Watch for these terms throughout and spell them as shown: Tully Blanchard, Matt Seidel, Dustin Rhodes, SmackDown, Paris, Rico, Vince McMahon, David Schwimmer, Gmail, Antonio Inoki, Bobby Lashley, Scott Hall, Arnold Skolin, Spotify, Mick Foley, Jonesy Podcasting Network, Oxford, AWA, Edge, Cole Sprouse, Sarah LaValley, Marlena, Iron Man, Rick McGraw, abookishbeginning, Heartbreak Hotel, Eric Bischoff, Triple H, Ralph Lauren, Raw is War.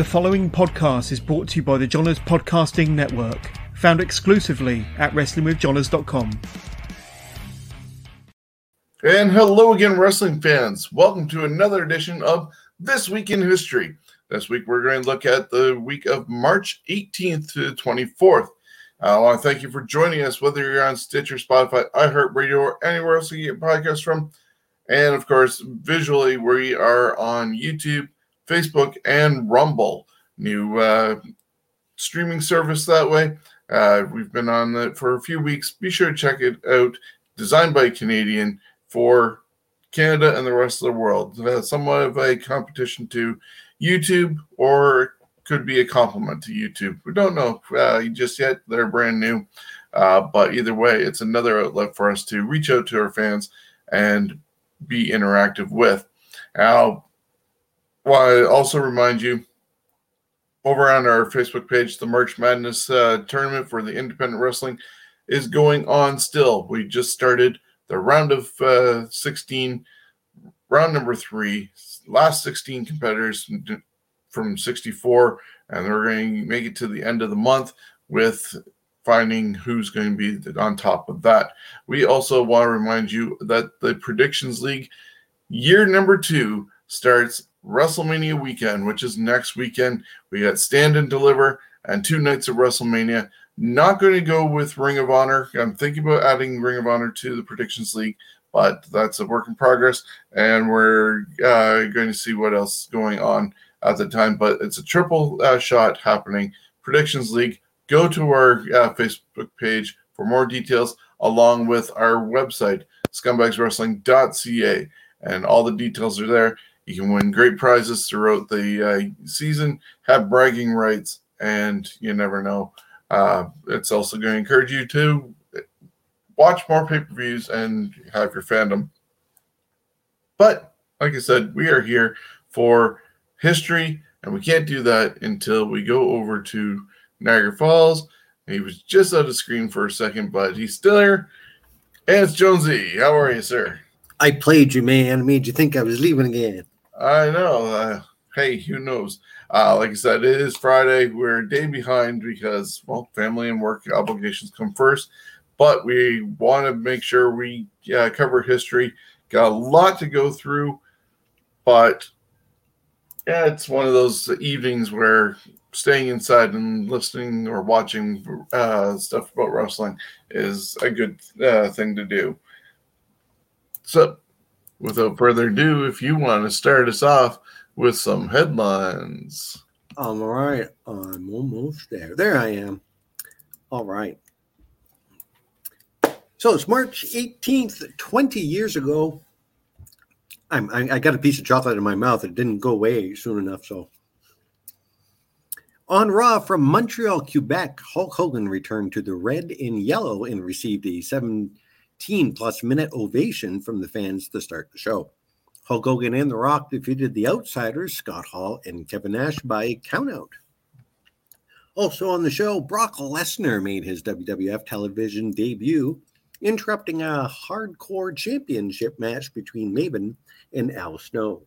The following podcast is brought to you by the Jonesy Podcasting Network, found exclusively at WrestlingWithJonesy.com. And hello again, wrestling fans. Welcome to another edition of This Week in History. This week we're going to look at the week of March 18th to the 24th. I want to thank you for joining us, whether you're on Stitcher, Spotify, iHeartRadio, or anywhere else you get podcasts from. And, of course, visually, we are on YouTube, Facebook, and Rumble. New streaming service that way. We've been on it for a few weeks. Be sure to check it out. Designed by a Canadian for Canada and the rest of the world. Somewhat of a competition to YouTube, or could be a compliment to YouTube. We don't know just yet. They're brand new. But either way, it's another outlet for us to reach out to our fans and be interactive with. I also remind you, over on our Facebook page, the March Madness tournament for the independent wrestling is going on still. We just started the round of 16, round number 3, last 16 competitors from 64, and they're going to make it to the end of the month with finding who's going to be on top of that. We also want to remind you that the Predictions League year number 2 starts WrestleMania weekend, which is next weekend. We got Stand and Deliver and 2 nights of WrestleMania. Not going to go with Ring of Honor. I'm thinking about adding Ring of Honor to the Predictions League, but that's a work in progress, and we're going to see what else is going on at the time, but it's a triple shot happening. Predictions League. Go to our Facebook page for more details, along with our website, scumbagswrestling.ca, and all the details are there. You can win great prizes throughout the season, have bragging rights, and you never know. It's also going to encourage you to watch more pay-per-views and have your fandom. But, like I said, we are here for history, and we can't do that until we go over to Niagara Falls. He was just out of screen for a second, but he's still here. And it's Jonesy. How are you, sir? I played you, man. Made you think I was leaving again. I know. Hey, who knows? Like I said, it is Friday. We're a day behind because, well, family and work obligations come first. But we want to make sure we cover history. Got a lot to go through. But, yeah, it's one of those evenings where staying inside and listening or watching stuff about wrestling is a good thing to do. So, without further ado, if you want to start us off with some headlines. All right. I'm almost there. There I am. All right. So, it's March 18th, 20 years ago. I got a piece of chocolate in my mouth. It didn't go away soon enough, so. On Raw from Montreal, Quebec, Hulk Hogan returned to the red and yellow and received a 17-plus-minute ovation from the fans to start the show. Hulk Hogan and The Rock defeated the Outsiders, Scott Hall and Kevin Nash, by a countout. Also on the show, Brock Lesnar made his WWF television debut, interrupting a hardcore championship match between Maven and Al Snow.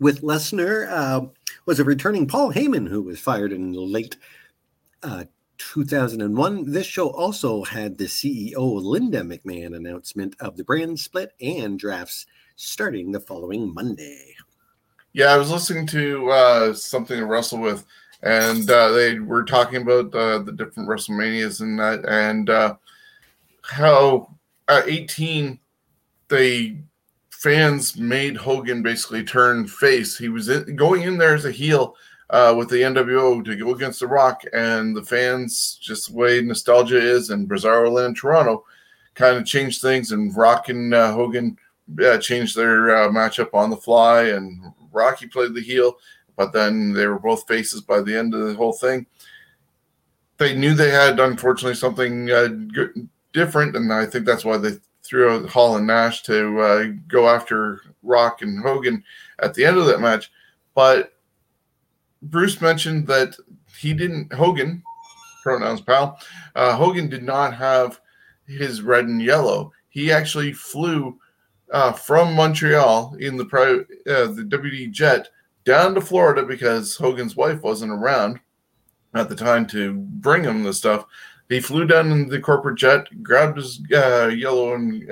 With Lesnar was a returning Paul Heyman, who was fired in late 2001. This show also had the CEO, Linda McMahon, announcement of the brand split and drafts starting the following Monday. Yeah, I was listening to Something to Wrestle With, and they were talking about the different WrestleManias and that, and how at 18, they... fans made Hogan basically turn face. He was going in there as a heel with the NWO to go against The Rock, and the fans, just the way nostalgia is, and Bizarro Land Toronto kind of changed things, and Rock and Hogan changed their matchup on the fly, and Rocky played the heel, but then they were both faces by the end of the whole thing. They knew they had, unfortunately, something different, and I think that's why they through Hall and Nash to go after Rock and Hogan at the end of that match. But Bruce mentioned that Hogan, pronouns pal, Hogan did not have his red and yellow. He actually flew from Montreal in the WD jet down to Florida because Hogan's wife wasn't around at the time to bring him the stuff. He flew down in the corporate jet, grabbed his yellow and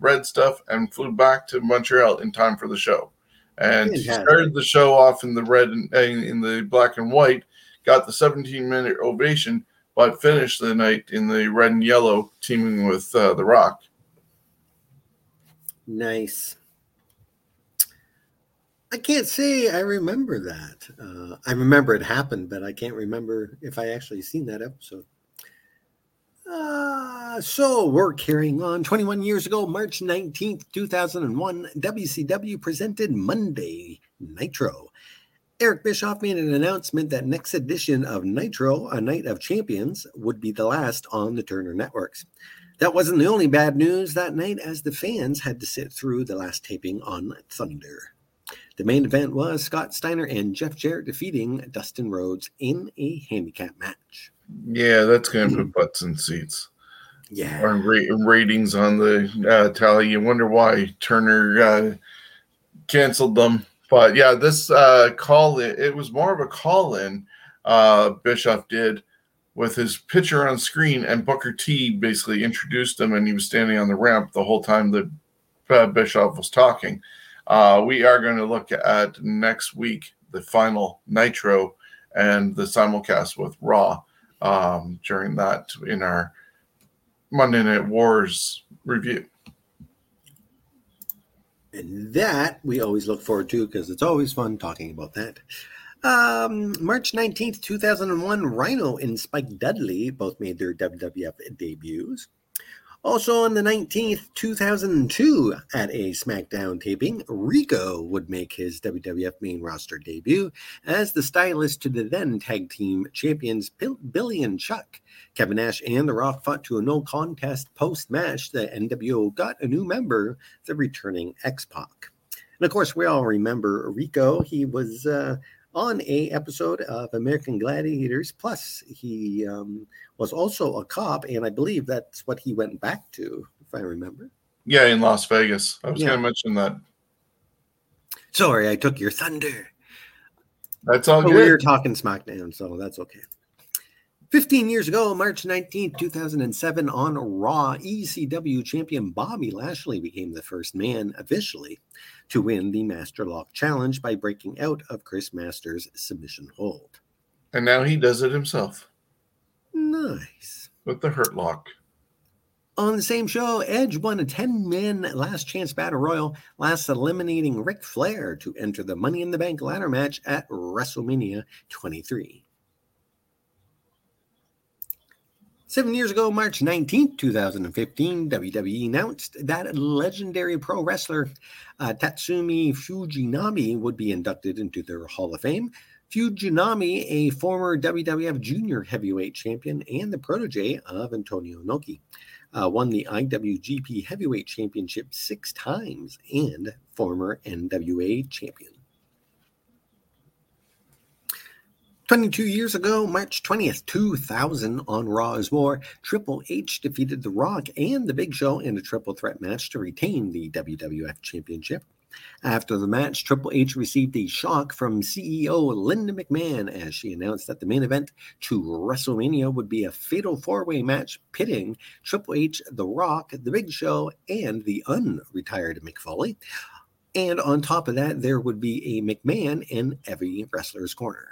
red stuff, and flew back to Montreal in time for the show. And he started the show off in the red and in the black and white, got the 17-minute ovation, but finished the night in the red and yellow, teaming with The Rock. Nice. I can't say I remember that. I remember it happened, but I can't remember if I actually seen that episode. So we're carrying on. 21 years ago, March 19th, 2001, WCW presented Monday Nitro. Eric Bischoff made an announcement that next edition of Nitro, a Night of Champions, would be the last on the Turner Networks. That wasn't the only bad news that night, as the fans had to sit through the last taping on Thunder. The main event was Scott Steiner and Jeff Jarrett defeating Dustin Rhodes in a handicap match. Yeah, that's going to put butts in seats. Yeah. Or ratings on the tally. You wonder why Turner canceled them. But yeah, this call-in, it was more of a call-in Bischoff did with his picture on screen, and Booker T basically introduced him, and he was standing on the ramp the whole time that Bischoff was talking. We are going to look at next week, the final Nitro and the simulcast with Raw during that in our Monday Night Wars review. And that we always look forward to because it's always fun talking about that. March 19th, 2001, Rhino and Spike Dudley both made their WWF debuts. Also on the 19th, 2002, at a SmackDown taping, Rico would make his WWF main roster debut as the stylist to the then tag team champions Billy and Chuck. Kevin Nash and The Rock fought to a no-contest post-match. The NWO got a new member, the returning X-Pac. And, of course, we all remember Rico. He was on a episode of American Gladiators, plus he was also a cop, and I believe that's what he went back to, if I remember. Yeah, in Las Vegas. I was going to mention that. Sorry, I took your thunder. That's all good. We were talking SmackDown, so that's okay. 15 years ago, March 19th, 2007, on Raw, ECW champion Bobby Lashley became the first man officially to win the Master Lock Challenge by breaking out of Chris Masters' submission hold. And now he does it himself. Nice. With the Hurt Lock. On the same show, Edge won a 10-man last chance battle royal, last eliminating Ric Flair to enter the Money in the Bank ladder match at WrestleMania 23. 7 years ago, March 19th, 2015, WWE announced that legendary pro wrestler Tatsumi Fujinami would be inducted into their Hall of Fame. Fujinami, a former WWF Junior Heavyweight Champion and the protege of Antonio Inoki, won the IWGP Heavyweight Championship 6 times and former NWA Champion. 22 years ago, March 20th, 2000, on Raw is War, Triple H defeated The Rock and The Big Show in a triple threat match to retain the WWF Championship. After the match, Triple H received a shock from CEO Linda McMahon as she announced that the main event to WrestleMania would be a fatal four-way match pitting Triple H, The Rock, The Big Show, and the unretired Mick Foley. And on top of that, there would be a McMahon in every wrestler's corner.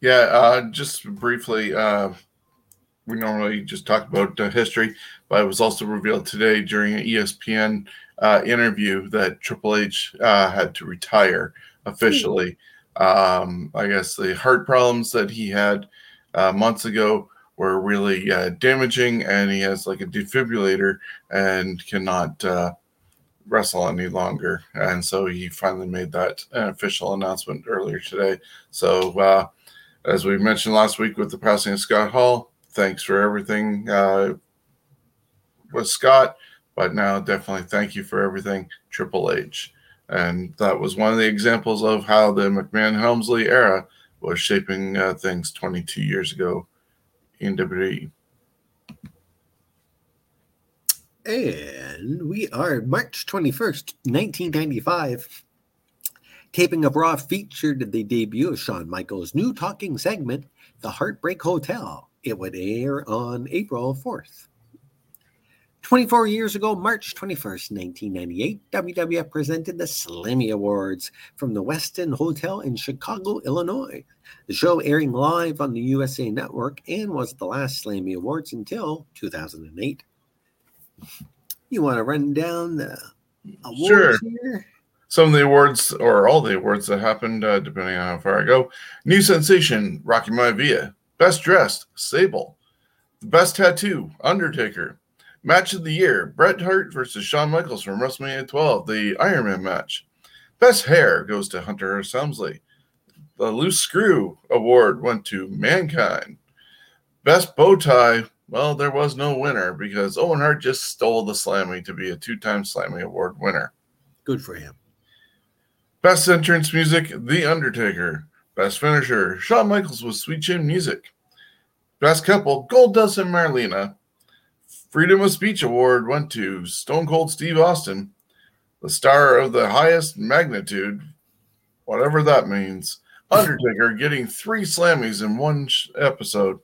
Yeah, just briefly, we normally just talk about history, but it was also revealed today during an ESPN interview that Triple H had to retire officially. I guess the heart problems that he had months ago were really damaging, and he has like a defibrillator and cannot wrestle any longer. And so he finally made that official announcement earlier today. So, as we mentioned last week with the passing of Scott Hall, thanks for everything with Scott, but now definitely thank you for everything, Triple H. And that was one of the examples of how the McMahon-Helmsley era was shaping things 22 years ago in WWE. And we are March 21st, 1995. Taping of Raw featured the debut of Shawn Michaels' new talking segment, The Heartbreak Hotel. It would air on April 4th. 24 years ago, March 21st, 1998, WWF presented the Slammy Awards from the Westin Hotel in Chicago, Illinois. The show airing live on the USA Network and was the last Slammy Awards until 2008. You want to run down the awards here? Some of the awards, or all the awards that happened, depending on how far I go. New Sensation, Rocky Maivia. Best Dressed, Sable. The Best Tattoo, Undertaker. Match of the Year, Bret Hart versus Shawn Michaels from WrestleMania 12, the Iron Man match. Best Hair goes to Hunter S. Helmsley. The Loose Screw Award went to Mankind. Best Bow Tie, well, there was no winner because Owen Hart just stole the Slammy to be a two-time Slammy Award winner. Good for him. Best Entrance Music, The Undertaker. Best Finisher, Shawn Michaels with Sweet Chin Music. Best Couple, Goldust and Marlena. Freedom of Speech Award went to Stone Cold Steve Austin, the star of the highest magnitude, whatever that means. Undertaker getting 3 Slammies in one episode.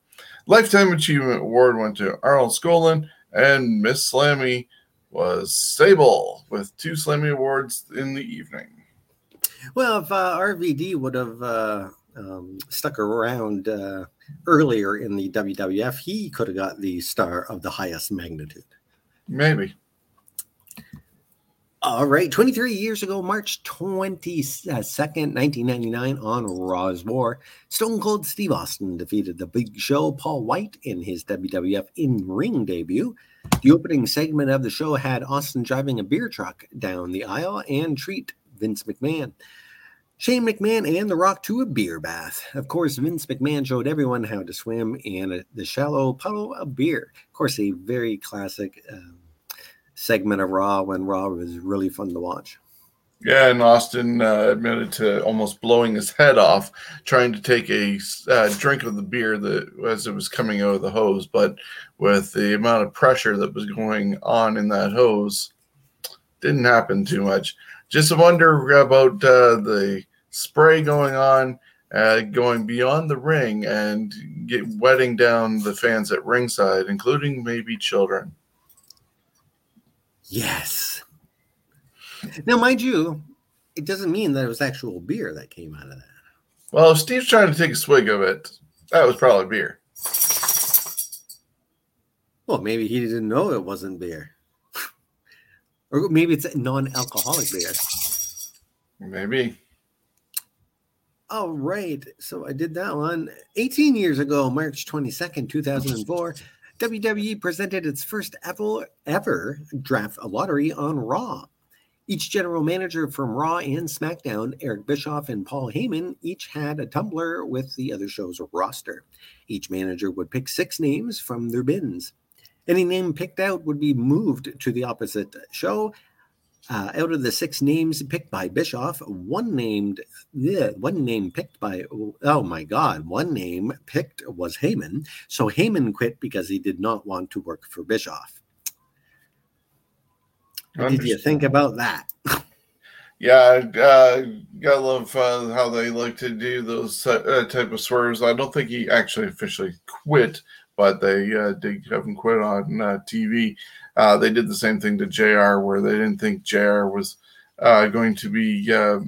Lifetime Achievement Award went to Arnold Skolin, and Miss Slammy was Sable with 2 Slammy Awards in the evening. Well, if RVD would have stuck around earlier in the WWF, he could have got the star of the highest magnitude. Maybe. All right. 23 years ago, March 22nd, 1999, on Raw's War, Stone Cold Steve Austin defeated The Big Show, Paul White, in his WWF in-ring debut. The opening segment of the show had Austin driving a beer truck down the aisle and treat Vince McMahon. Shane McMahon and The Rock to a beer bath. Of course, Vince McMahon showed everyone how to swim in the shallow puddle of beer. Of course, a very classic segment of Raw when Raw was really fun to watch. Yeah, and Austin admitted to almost blowing his head off trying to take a drink of the beer that as it was coming out of the hose, but with the amount of pressure that was going on in that hose, didn't happen too much. Just wonder about the spray going on, going beyond the ring and wetting down the fans at ringside, including maybe children. Yes. Now, mind you, it doesn't mean that it was actual beer that came out of that. Well, if Steve's trying to take a swig of it, that was probably beer. Well, maybe he didn't know it wasn't beer. Or maybe it's non-alcoholic beer. Maybe. All right. So I did that one. 18 years ago, March 22nd, 2004, WWE presented its first ever draft lottery on Raw. Each general manager from Raw and SmackDown, Eric Bischoff and Paul Heyman, each had a tumbler with the other show's roster. Each manager would pick 6 names from their bins. Any name picked out would be moved to the opposite show. Out of the 6 names picked by Bischoff, one name picked was Heyman. So Heyman quit because he did not want to work for Bischoff. What did you think about that? Yeah, gotta love how they like to do those type of swerves. I don't think he actually officially quit, but they did have him quit on TV. They did the same thing to JR, where they didn't think JR was going to be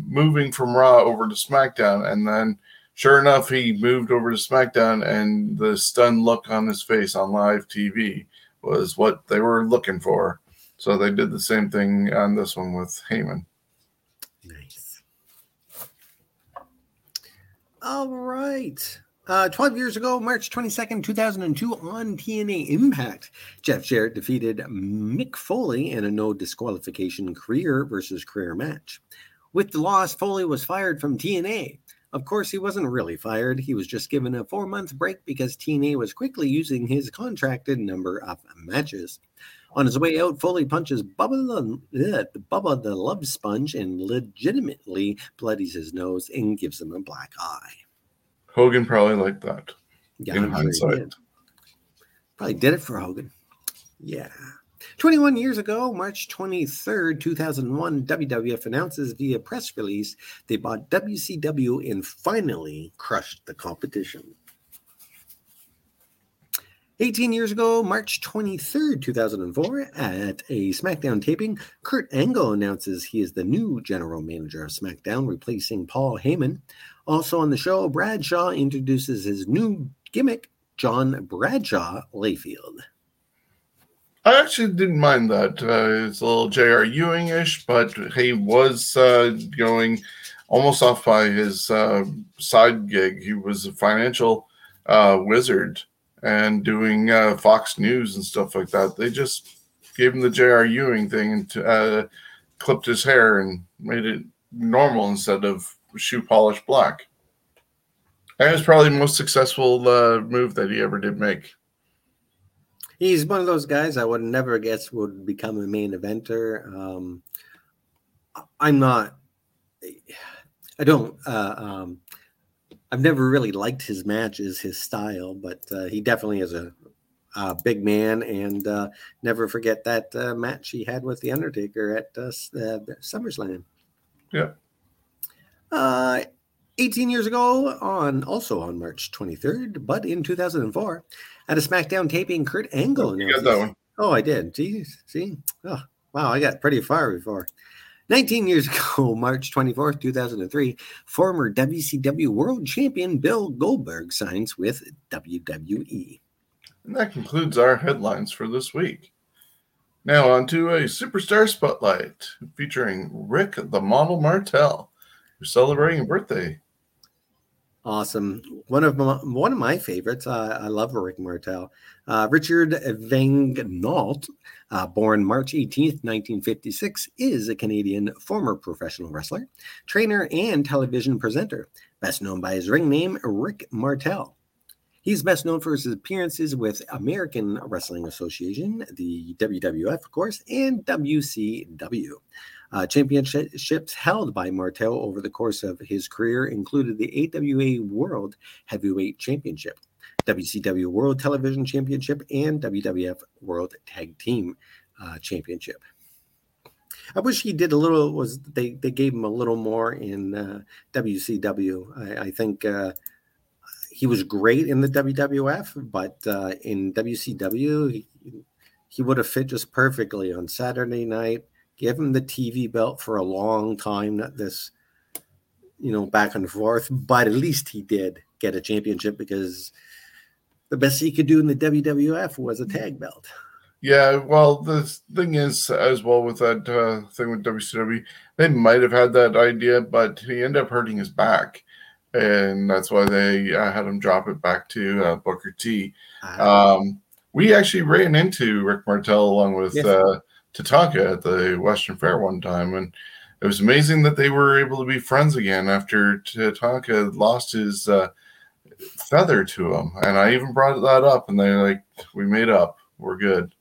moving from Raw over to SmackDown. And then, sure enough, he moved over to SmackDown, and the stunned look on his face on live TV was what they were looking for. So they did the same thing on this one with Heyman. Nice. All right. 12 years ago, March 22nd, 2002, on TNA Impact, Jeff Jarrett defeated Mick Foley in a no-disqualification career versus career match. With the loss, Foley was fired from TNA. Of course, he wasn't really fired. He was just given a 4-month break because TNA was quickly using his contracted number of matches. On his way out, Foley punches Bubba the Love Sponge and legitimately bloodies his nose and gives him a black eye. Hogan probably liked that. Yeah, in hindsight. Probably did it for Hogan. Yeah. 21 years ago, March 23rd, 2001, WWF announces via press release they bought WCW and finally crushed the competition. 18 years ago, March 23rd, 2004, at a SmackDown taping, Kurt Angle announces he is the new general manager of SmackDown, replacing Paul Heyman. Also on the show, Bradshaw introduces his new gimmick, John Bradshaw Layfield. I actually didn't mind that. It's a little J.R. Ewing-ish, but he was going almost off by his side gig. He was a financial wizard and doing Fox News and stuff like that. They just gave him the J.R. Ewing thing and clipped his hair and made it normal instead of shoe polish black. And it was probably the most successful move that he ever did make. He's one of those guys I would never guess would become a main eventer. I've never really liked his matches, his style, but he definitely is a big man. And never forget that match he had with The Undertaker at SummerSlam. Yeah. 18 years ago, on March 23rd, but in 2004, at a SmackDown taping, Kurt Angle. You got that one. Oh, I did. Jeez, see? Oh, wow, I got pretty far before. 19 years ago, March 24th, 2003, former WCW World Champion Bill Goldberg signs with WWE. And that concludes our headlines for this week. Now on to a Superstar Spotlight featuring Rick the Model Martel, who's celebrating a birthday. Awesome. One of my favorites. I love Rick Martel. Richard Van Nault, born March 18th, 1956, is a Canadian former professional wrestler, trainer, and television presenter, best known by his ring name, Rick Martel. He's best known for his appearances with American Wrestling Association, the WWF, of course, and WCW. Championships held by Martel over the course of his career included the AWA World Heavyweight Championship, WCW World Television Championship, and WWF World Tag Team Championship. I wish he did a little. They gave him a little more in WCW. I think he was great in the WWF, but in WCW he would have fit just perfectly on Saturday night. Give him the TV belt for a long time, not this, back and forth. But at least he did get a championship, because the best he could do in the WWF was a tag belt. Yeah, well, the thing is, as well with that thing with WCW, they might have had that idea, but he ended up hurting his back. And that's why they had him drop it back to Booker T. We actually ran into Rick Martel along with... Yes. Tatanka at the Western Fair one time, and it was amazing that they were able to be friends again after Tatanka lost his feather to him. And I even brought that up, and they're like, we made up, we're good.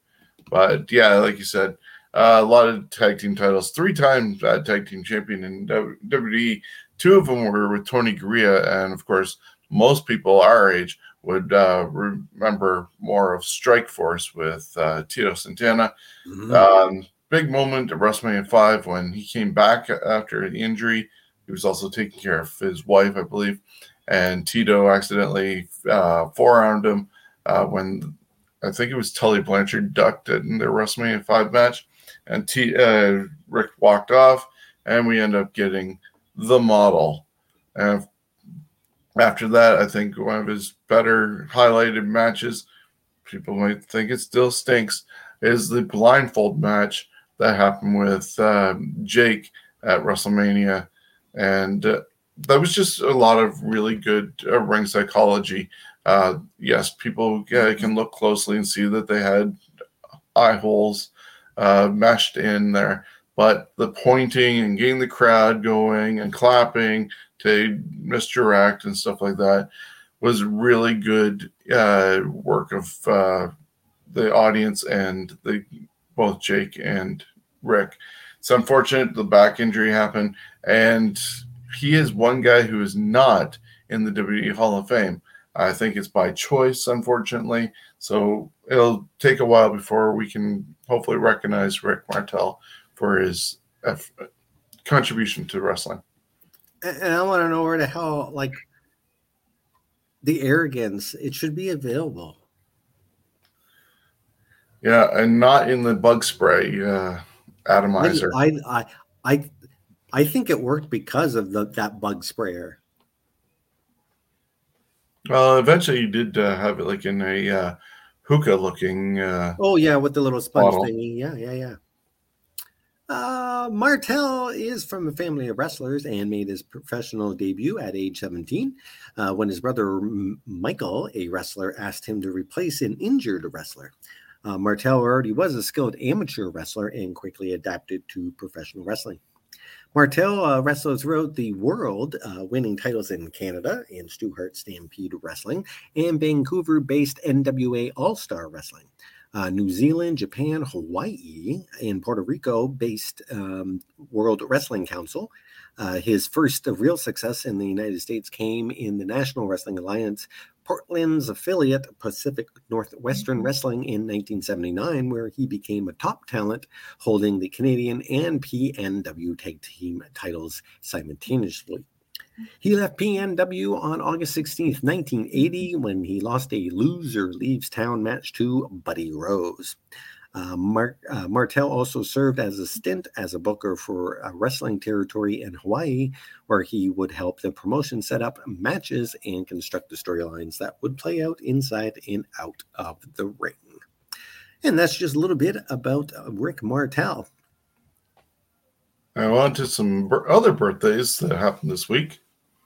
But yeah, like you said, a lot of tag team titles, 3-time tag team champion in WWE. 2 of them were with Tony Garea, and of course most people our age would remember more of Strike Force with Tito Santana. Mm-hmm. Big moment at WrestleMania 5 when he came back after the injury. He was also taking care of his wife, I believe, and Tito accidentally forearmed him when I think it was Tully Blanchard ducked in their WrestleMania 5 match, and Rick walked off, and we end up getting the Model. And after that, I think one of his better highlighted matches, people might think it still stinks, is the blindfold match that happened with Jake at WrestleMania. And that was just a lot of really good ring psychology. Yes, people can look closely and see that they had eye holes meshed in there. But the pointing and getting the crowd going and clapping to misdirect and stuff like that was really good work of the audience and both Jake and Rick. It's unfortunate the back injury happened, and he is one guy who is not in the WWE Hall of Fame. I think it's by choice, unfortunately. So it'll take a while before we can hopefully recognize Rick Martel for his contribution to wrestling. And I want to know where the hell, like, the arrogance, it should be available. Yeah, and not in the bug spray atomizer. I think it worked because of that bug sprayer. Well, eventually you did have it like in a hookah-looking oh, yeah, with the little sponge bottle thingy. Yeah. Martel is from a family of wrestlers and made his professional debut at age 17 when his brother Michael, a wrestler, asked him to replace an injured wrestler. Martel already was a skilled amateur wrestler and quickly adapted to professional wrestling. Martel wrestlers rode the world, winning titles in Canada and Stuart Stampede Wrestling and Vancouver-based NWA All-Star Wrestling. New Zealand, Japan, Hawaii, and Puerto Rico-based World Wrestling Council. His first real success in the United States came in the National Wrestling Alliance, Portland's affiliate, Pacific Northwestern Wrestling, in 1979, where he became a top talent, holding the Canadian and PNW tag team titles simultaneously. He left PNW on August 16th, 1980, when he lost a Loser Leaves Town match to Buddy Rose. Martel also served as a stint as a booker for a wrestling territory in Hawaii, where he would help the promotion set up matches and construct the storylines that would play out inside and out of the ring. And that's just a little bit about Rick Martel. Now on to some other birthdays that happened this week.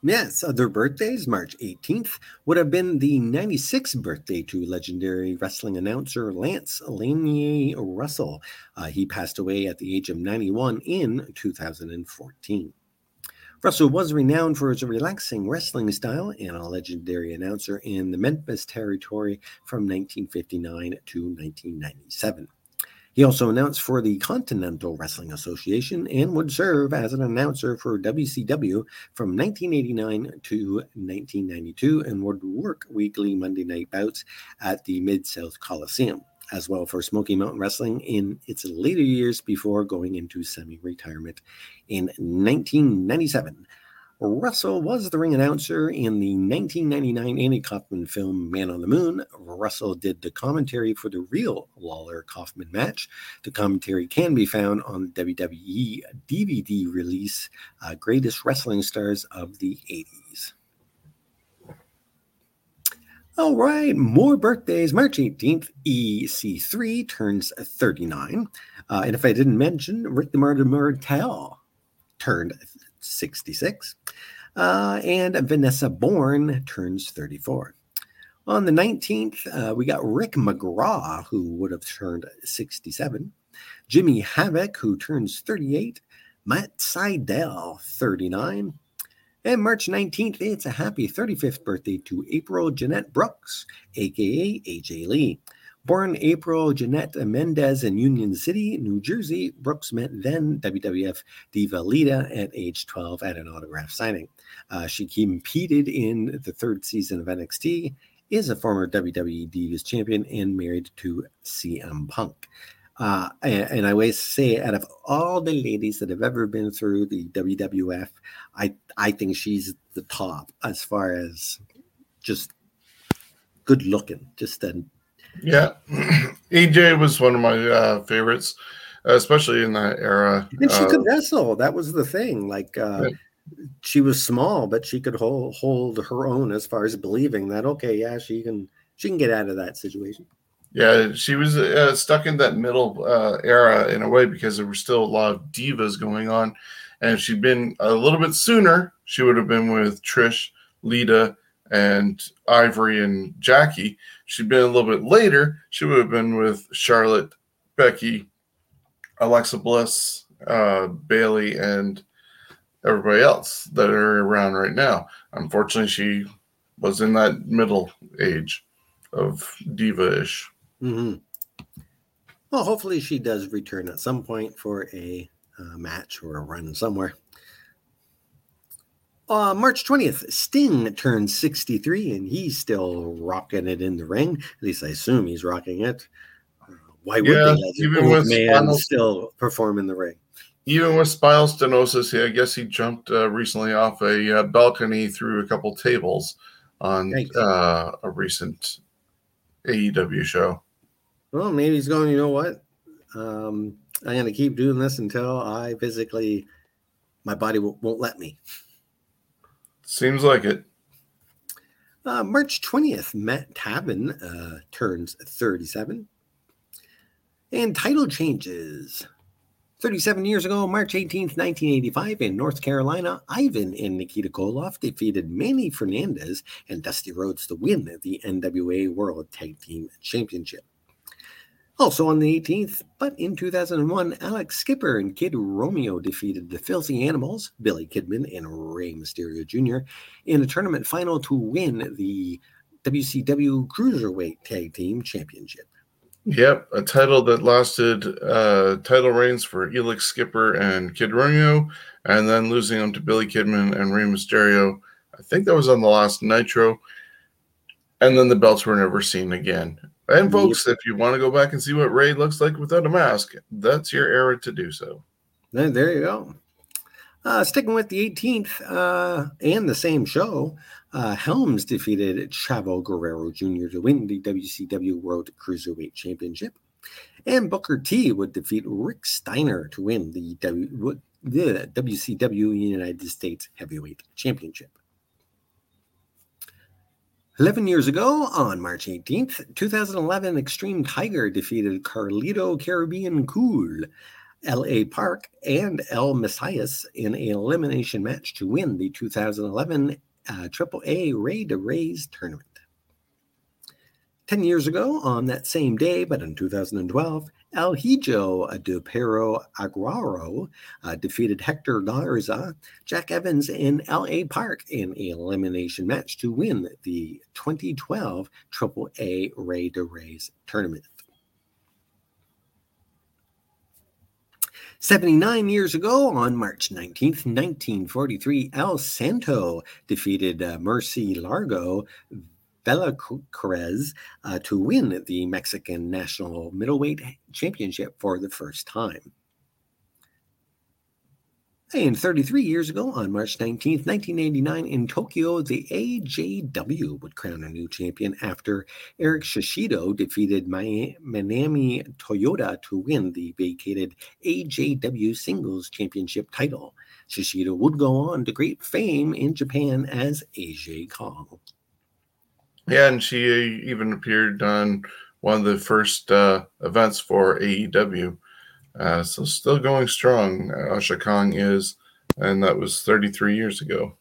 Yes, other birthdays. March 18th would have been the 96th birthday to legendary wrestling announcer Lance Lanier Russell. He passed away at the age of 91 in 2014. Russell was renowned for his relaxing wrestling style and a legendary announcer in the Memphis territory from 1959 to 1997. He also announced for the Continental Wrestling Association and would serve as an announcer for WCW from 1989 to 1992 and would work weekly Monday night bouts at the Mid-South Coliseum, as well for Smoky Mountain Wrestling in its later years before going into semi-retirement in 1997. Russell was the ring announcer in the 1999 Andy Kaufman film Man on the Moon. Russell did the commentary for the real Lawler-Kaufman match. The commentary can be found on the WWE DVD release, Greatest Wrestling Stars of the 80s. All right, more birthdays. March 18th, EC3 turns 39. And if I didn't mention, Rick the Martel turned 66, and Vanessa Bourne turns 34. On the 19th, we got Rick McGraw, who would have turned 67, Jimmy Havoc, who turns 38, Matt Seidel, 39, and March 19th, it's a happy 35th birthday to April Jeanette Brooks, a.k.a. AJ Lee. Born April Jeanette Mendez in Union City, New Jersey, Brooks met then WWF Diva Lita at age 12 at an autograph signing. She competed in the third season of NXT, is a former WWE Divas champion, and married to CM Punk. And I always say, out of all the ladies that have ever been through the WWF, I think she's the top as far as just good looking, just an yeah, AJ was one of my favorites, especially in that era. And she could wrestle. That was the thing. Like, yeah. She was small, but she could hold her own as far as believing that, okay, yeah, she can get out of that situation. Yeah, she was stuck in that middle era in a way because there were still a lot of divas going on. And if she'd been a little bit sooner, she would have been with Trish, Lita, and Ivory and Jackie. She'd been a little bit later, she would have been with Charlotte, Becky, Alexa Bliss, Bailey, and everybody else that are around right now. Unfortunately, she was in that middle age of diva-ish. Mm-hmm. Well, hopefully she does return at some point for a match or a run somewhere. March 20th, Sting turned 63, and he's still rocking it in the ring. At least I assume he's rocking it. Why would they let man still perform in the ring? Even with spinal stenosis, I guess he jumped recently off a balcony through a couple tables on a recent AEW show. Well, maybe he's going, you know what? I'm going to keep doing this until I physically, my body won't let me. Seems like it. March 20th, Matt Taven turns 37. And title changes. 37 years ago, March 18th, 1985, in North Carolina, Ivan and Nikita Koloff defeated Manny Fernandez and Dusty Rhodes to win the NWA World Tag Team Championship. Also on the 18th, but in 2001, Alex Skipper and Kid Romeo defeated the Filthy Animals, Billy Kidman and Rey Mysterio Jr., in a tournament final to win the WCW Cruiserweight Tag Team Championship. Yep, a title that lasted title reigns for Elix Skipper and Kid Romeo, and then losing them to Billy Kidman and Rey Mysterio. I think that was on the last Nitro. And then the belts were never seen again. And folks, if you want to go back and see what Rey looks like without a mask, that's your era to do so. There you go. Sticking with the 18th and the same show, Helms defeated Chavo Guerrero Jr. to win the WCW World Cruiserweight Championship. And Booker T would defeat Rick Steiner to win the WCW United States Heavyweight Championship. 11 years ago, on March 18th, 2011, Extreme Tiger defeated Carlito Caribbean Cool, L.A. Park, and El Messias in an elimination match to win the 2011 AAA Rey de Reyes tournament. 10 years ago, on that same day, but in 2012, El Hijo de Perro Aguero defeated Hector Garza, Jack Evans, and L.A. Park in an elimination match to win the 2012 AAA Rey de Reyes tournament. 79 years ago, on March 19th, 1943, El Santo defeated Mercy Largo Velazquez to win the Mexican National Middleweight Championship for the first time. And 33 years ago, on March 19th, 1989, in Tokyo, the AJW would crown a new champion after Eric Shishido defeated Manami Toyota to win the vacated AJW Singles Championship title. Shishido would go on to great fame in Japan as AJ Kong. Yeah, and she even appeared on one of the first events for AEW. So still going strong, Asha Kong is, and that was 33 years ago.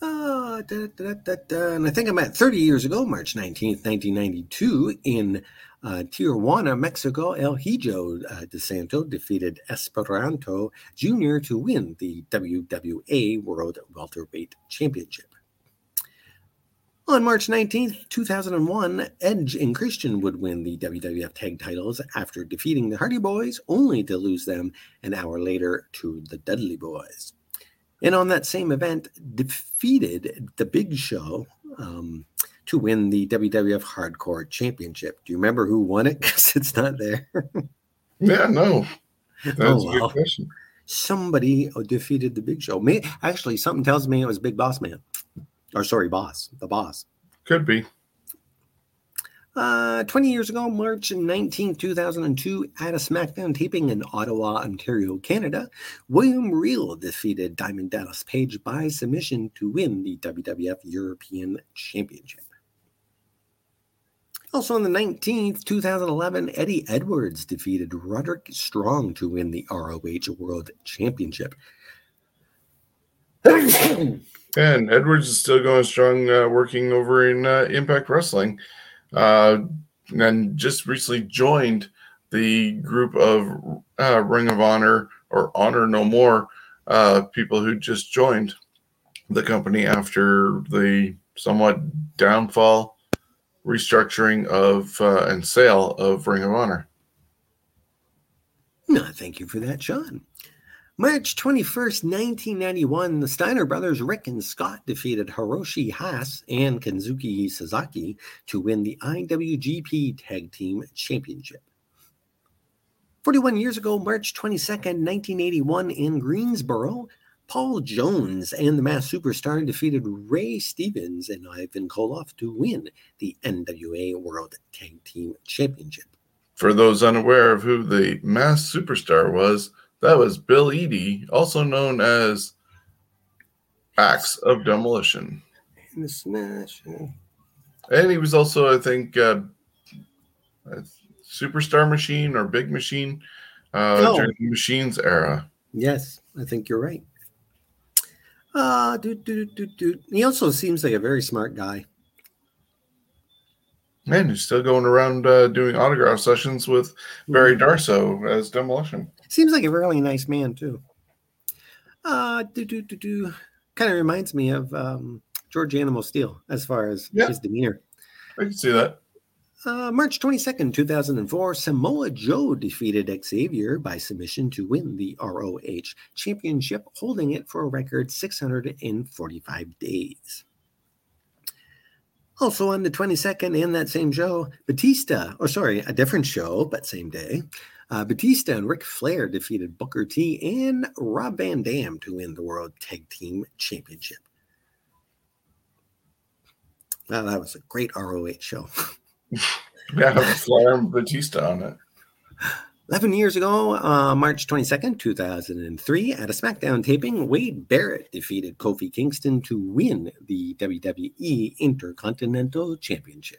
And I think I'm at 30 years ago, March 19th, 1992, in Tijuana, Mexico, El Hijo de Santo defeated Esperanto Jr. to win the WWA World Welterweight Championship. On March 19th, 2001, Edge and Christian would win the WWF Tag Titles after defeating the Hardy Boys, only to lose them an hour later to the Dudley Boys. And on that same event, defeated The Big Show to win the WWF Hardcore Championship. Do you remember who won it? Because it's not there. Yeah, no. That's a good question. Somebody defeated The Big Show. Actually, something tells me it was Big Boss Man. Or sorry, Boss. The Boss. Could be. 20 years ago, March 19, 2002, at a SmackDown taping in Ottawa, Ontario, Canada, William Regal defeated Diamond Dallas Page by submission to win the WWF European Championship. Also on the 19th, 2011, Eddie Edwards defeated Roderick Strong to win the ROH World Championship. And Edwards is still going strong, working over in Impact Wrestling, and just recently joined the group of Ring of Honor or Honor No More people who just joined the company after the somewhat downfall restructuring of and sale of Ring of Honor. No, thank you for that, Sean. March 21st, 1991, the Steiner brothers Rick and Scott defeated Hiroshi Haas and Kensuke Sasaki to win the IWGP Tag Team Championship. 41 years ago, March 22nd, 1981, in Greensboro, Paul Jones and the Masked Superstar defeated Ray Stevens and Ivan Koloff to win the NWA World Tag Team Championship. For those unaware of who the Masked Superstar was, that was Bill Eadie, also known as Axe of Demolition. And the Smash. And he was also, I think, Superstar Machine or Big Machine during the Machines era. Yes, I think you're right. He also seems like a very smart guy. Man, he's still going around doing autograph sessions with Barry Darso as Demolition. Seems like a really nice man, too. Kind of reminds me of George Animal Steel as far as his demeanor. I can see that. March 22nd, 2004, Samoa Joe defeated Xavier by submission to win the ROH Championship, holding it for a record 645 days. Also on the 22nd, in that same show, a different show, but same day, Batista and Ric Flair defeated Booker T and Rob Van Dam to win the World Tag Team Championship. Wow, that was a great ROH show. Yeah, Flair and Batista on it. 11 years ago, March 22nd, 2003, at a SmackDown taping, Wade Barrett defeated Kofi Kingston to win the WWE Intercontinental Championship.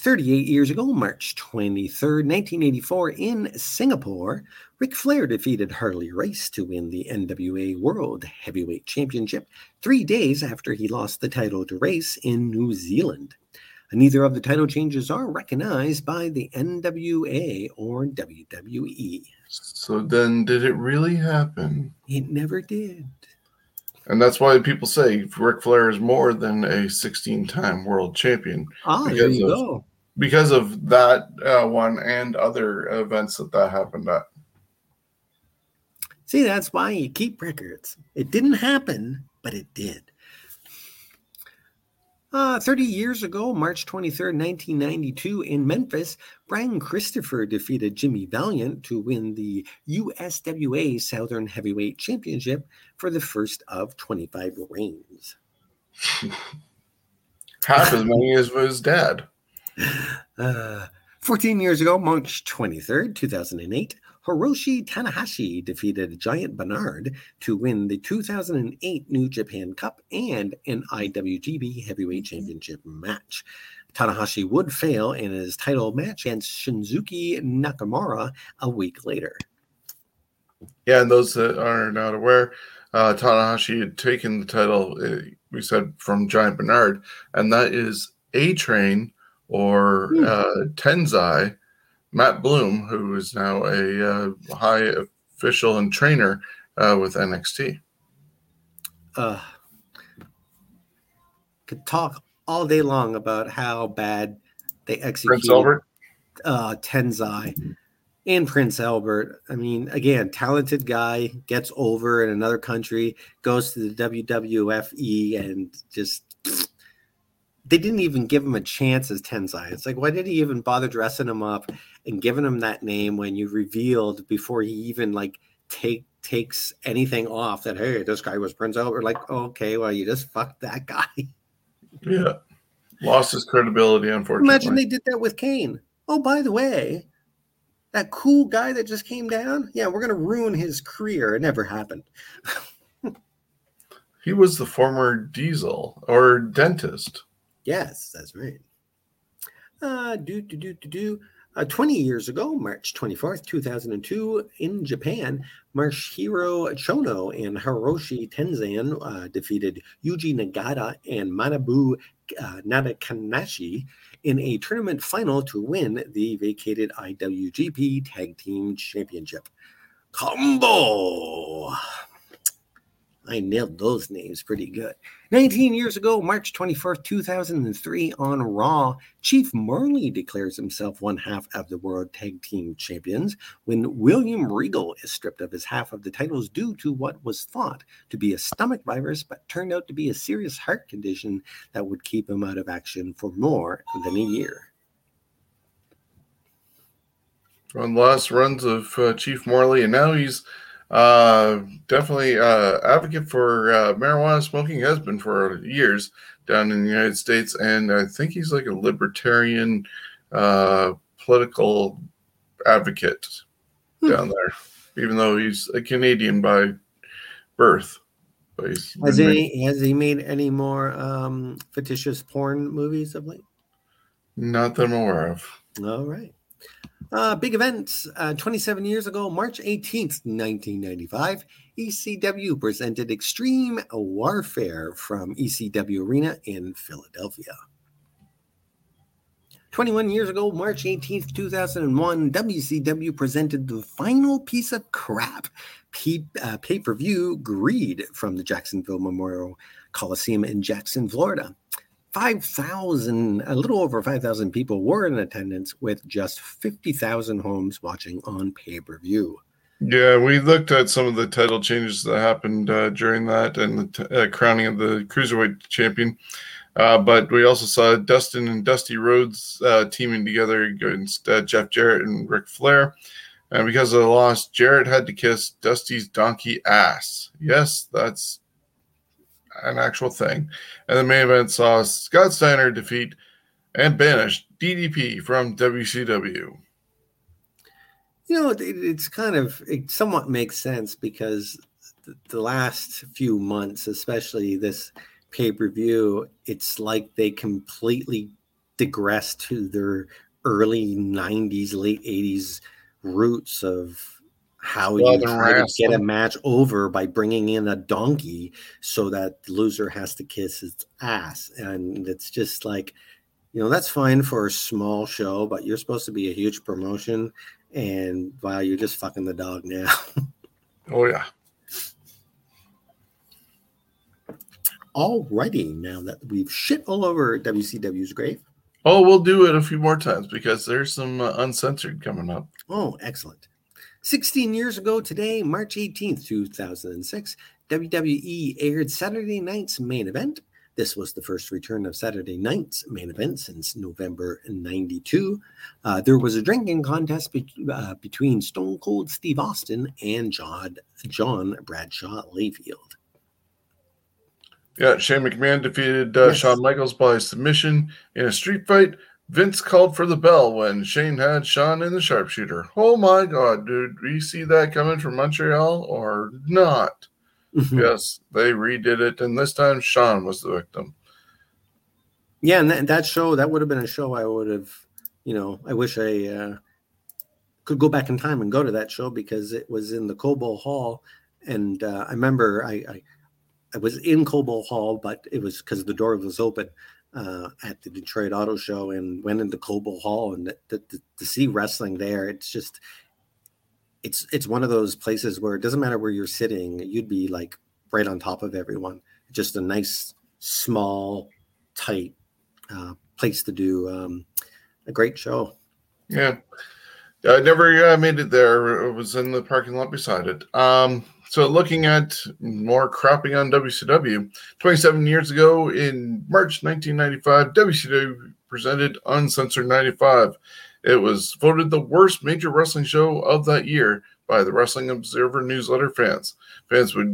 38 years ago, March 23rd, 1984, in Singapore, Ric Flair defeated Harley Race to win the NWA World Heavyweight Championship 3 days after he lost the title to Race in New Zealand. Neither of the title changes are recognized by the NWA or WWE. So then, did it really happen? It never did. And that's why people say Ric Flair is more than a 16-time world champion. There you go. Because of that one and other events that happened at. See, that's why you keep records. It didn't happen, but it did. 30 years ago, March 23rd, 1992, in Memphis, Brian Christopher defeated Jimmy Valiant to win the USWA Southern Heavyweight Championship for the first of 25 reigns. Half as many as his dad. 14 years ago, March 23rd, 2008, Hiroshi Tanahashi defeated Giant Bernard to win the 2008 New Japan Cup and an IWGP Heavyweight Championship match. Tanahashi would fail in his title match against Shinsuke Nakamura a week later. Yeah, and those that are not aware, Tanahashi had taken the title, we said, from Giant Bernard, and that is A-Train or Tenzai. Matt Bloom, who is now a high official and trainer with NXT. Could talk all day long about how bad they executed Tenzai and Prince Albert. I mean, again, talented guy, gets over in another country, goes to the WWFE, and just... They didn't even give him a chance as Tenzai. It's like, why did he even bother dressing him up and giving him that name when you revealed before he even like takes anything off that, hey, this guy was Prince Albert. Like, okay, well, you just fucked that guy. Yeah. Lost his credibility, unfortunately. Imagine they did that with Kane. Oh, by the way, that cool guy that just came down, yeah, we're going to ruin his career. It never happened. He was the former Diesel or dentist. Yes, that's right. 20 years ago, March 24th, 2002, in Japan, Masahiro Chono and Hiroshi Tenzan defeated Yuji Nagata and Manabu Nakanishi in a tournament final to win the vacated IWGP Tag Team Championship. Combo! I nailed those names pretty good. 19 years ago, March 24th, 2003, on Raw, Chief Marley declares himself one half of the World Tag Team Champions when William Regal is stripped of his half of the titles due to what was thought to be a stomach virus, but turned out to be a serious heart condition that would keep him out of action for more than a year. One last runs of Chief Marley, and now he's definitely advocate for marijuana smoking, has been for years down in the United States, and I think he's like a libertarian political advocate down there, even though he's a Canadian by birth. But has he made any more fictitious porn movies of late? Not that I'm aware of. All right. Big events. 27 years ago, March 18th, 1995, ECW presented Extreme Warfare from ECW Arena in Philadelphia. 21 years ago, March 18th, 2001, WCW presented the final piece of crap pay-per-view Greed from the Jacksonville Memorial Coliseum in Jackson, Florida. 5,000, a little over 5,000 people were in attendance, with just 50,000 homes watching on pay-per-view. Yeah, we looked at some of the title changes that happened during that and the crowning of the Cruiserweight champion. But we also saw Dustin and Dusty Rhodes teaming together against Jeff Jarrett and Ric Flair. And because of the loss, Jarrett had to kiss Dusty's donkey ass. Yes, that's an actual thing. And the main event saw Scott Steiner defeat and banish DDP from WCW. You know, it somewhat makes sense, because the last few months, especially this pay-per-view, it's like they completely digressed to their early 90s, late 80s roots of how you try to get a match over by bringing in a donkey so that the loser has to kiss its ass. And it's just like, you know, that's fine for a small show, but you're supposed to be a huge promotion, and wow, you're just fucking the dog now. Oh, yeah. Alrighty, now that we've shit all over WCW's grave. Oh, we'll do it a few more times because there's some uncensored coming up. Oh, excellent. 16 years ago today, March 18th, 2006, WWE aired Saturday night's main event. This was the first return of Saturday night's main event since November 92. There was a drinking contest between Stone Cold Steve Austin and John Bradshaw Layfield. Yeah, Shane McMahon defeated Shawn Michaels by submission in a street fight. Vince called for the bell when Shane had Shawn in the sharpshooter. Oh my God, dude. We see that coming from Montreal or not? Mm-hmm. Yes, they redid it, and this time Shawn was the victim. Yeah, and that show, that would have been a show I would have, you know, I wish I could go back in time and go to that show, because it was in the Cobo Hall, and I remember I was in Cobo Hall, but it was because the door was open. At the Detroit Auto Show, and went into Cobo Hall, and to see wrestling there, it's just it's one of those places where it doesn't matter where you're sitting, you'd be like right on top of everyone. Just a nice, small, tight place to do a great show. Yeah, I never made it there. It was in the parking lot beside it. So looking at more crapping on WCW, 27 years ago in March 1995, WCW presented Uncensored 95. It was voted the worst major wrestling show of that year by the Wrestling Observer newsletter fans. Fans would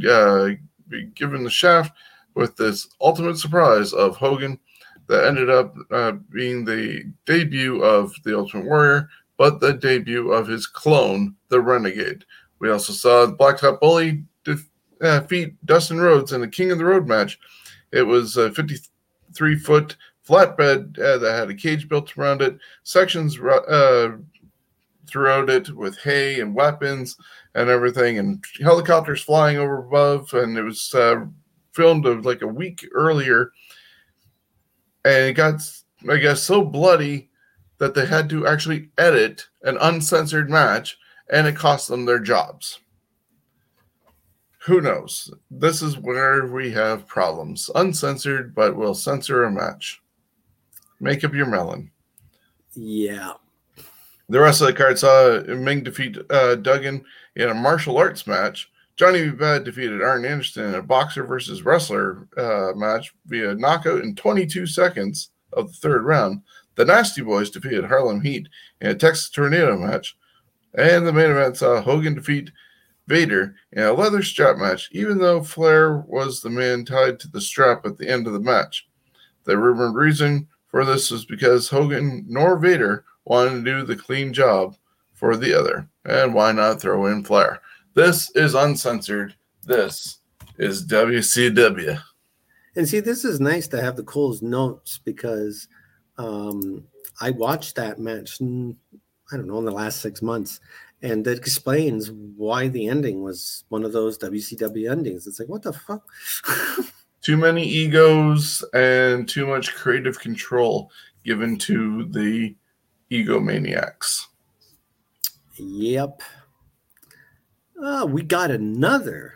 be given the shaft with this ultimate surprise of Hogan that ended up being the debut of the Ultimate Warrior, but the debut of his clone, the Renegade. We also saw the Blacktop Bully defeat Dustin Rhodes in the King of the Road match. It was a 53-foot flatbed that had a cage built around it, sections throughout it with hay and weapons and everything, and helicopters flying over above. And it was filmed like a week earlier. And it got, I guess, so bloody that they had to actually edit an uncensored match, and it cost them their jobs. Who knows? This is where we have problems. Uncensored, but we'll censor a match. Make up your melon. Yeah. The rest of the card saw Ming defeat Duggan in a martial arts match. Johnny B. Bad defeated Arn Anderson in a boxer versus wrestler match via knockout in 22 seconds of the third round. The Nasty Boys defeated Harlem Heat in a Texas Tornado match. And the main event saw Hogan defeat Vader in a leather strap match, even though Flair was the man tied to the strap at the end of the match. The rumored reason for this was because Hogan nor Vader wanted to do the clean job for the other. And why not throw in Flair? This is uncensored. This is WCW. And see, this is nice to have the Cole's notes because I watched that match, I don't know, in the last 6 months. And that explains why the ending was one of those WCW endings. It's like, what the fuck? Too many egos and too much creative control given to the egomaniacs. Yep. We got another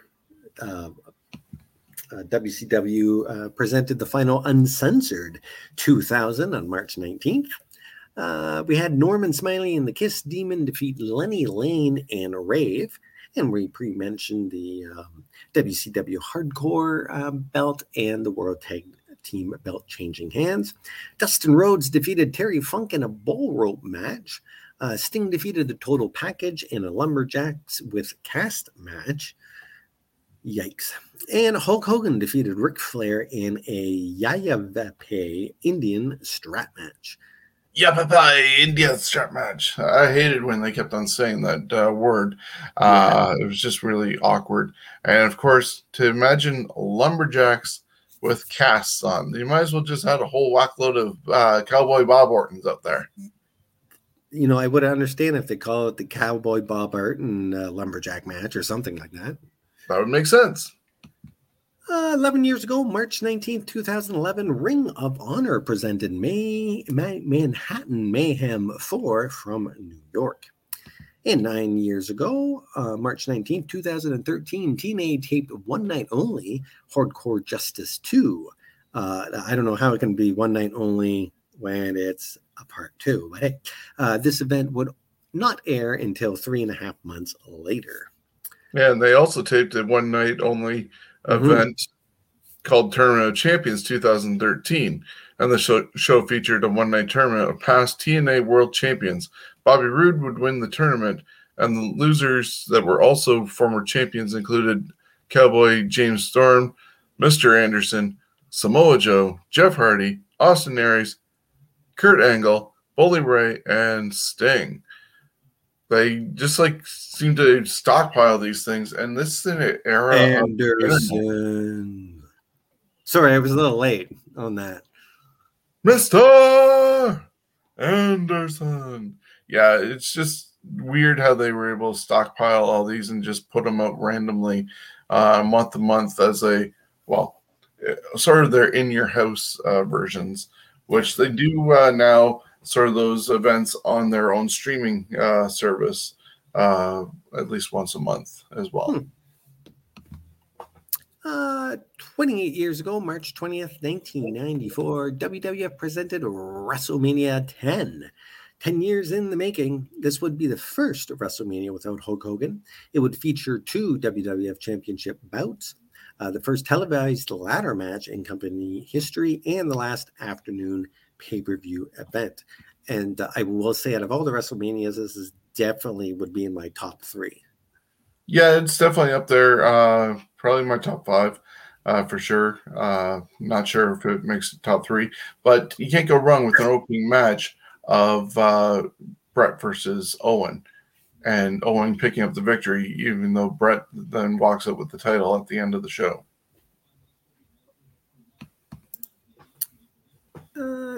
WCW presented the final Uncensored 2000 on March 19th. We had Norman Smiley and the Kiss Demon defeat Lenny Lane and Rave. And we pre-mentioned the WCW Hardcore belt and the World Tag Team belt changing hands. Dustin Rhodes defeated Terry Funk in a bull rope match. Sting defeated the Total Package in a Lumberjacks with Cast match. Yikes. And Hulk Hogan defeated Ric Flair in a Yavapai Indian strap match. Yavapai Indian strap match. I hated when they kept on saying that word. It was just really awkward. And, of course, to imagine Lumberjacks with casts on, you might as well just have a whole whackload of Cowboy Bob Ortons up there. You know, I would understand if they call it the Cowboy Bob Orton Lumberjack match or something like that. That would make sense. 11 years ago, March 19th, 2011, Ring of Honor presented Manhattan Mayhem 4 from New York. And 9 years ago, March 19th, 2013, TNA taped One Night Only, Hardcore Justice 2. I don't know how it can be one night only when it's a part two. But hey, this event would not air until 3.5 months later. Yeah, and they also taped a one night only event called Tournament of Champions 2013. And the show featured a one night tournament of past TNA world champions. Bobby Roode would win the tournament, and the losers that were also former champions included Cowboy James Storm, Mr. Anderson, Samoa Joe, Jeff Hardy, Austin Aries, Kurt Angle, Bully Ray, and Sting. They just like seem to stockpile these things, and this is an era. Anderson. Sorry, I was a little late on that. Mr. Anderson. Yeah, it's just weird how they were able to stockpile all these and just put them out randomly, month to month as a sort of their in your house versions, which they do now. Sort of those events on their own streaming service at least once a month as well. 28 years ago, March 20th, 1994, WWF presented WrestleMania 10. 10 years in the making, this would be the first WrestleMania without Hulk Hogan. It would feature two WWF Championship bouts, the first televised ladder match in company history, and the last afternoon pay-per-view event. And I will say, out of all the WrestleManias, this is definitely would be in my top three. Yeah, it's definitely up there. Probably my top five for sure. Not sure if it makes the top three, but you can't go wrong with an opening match of Brett versus Owen, and Owen picking up the victory, even though Brett then walks up with the title at the end of the show.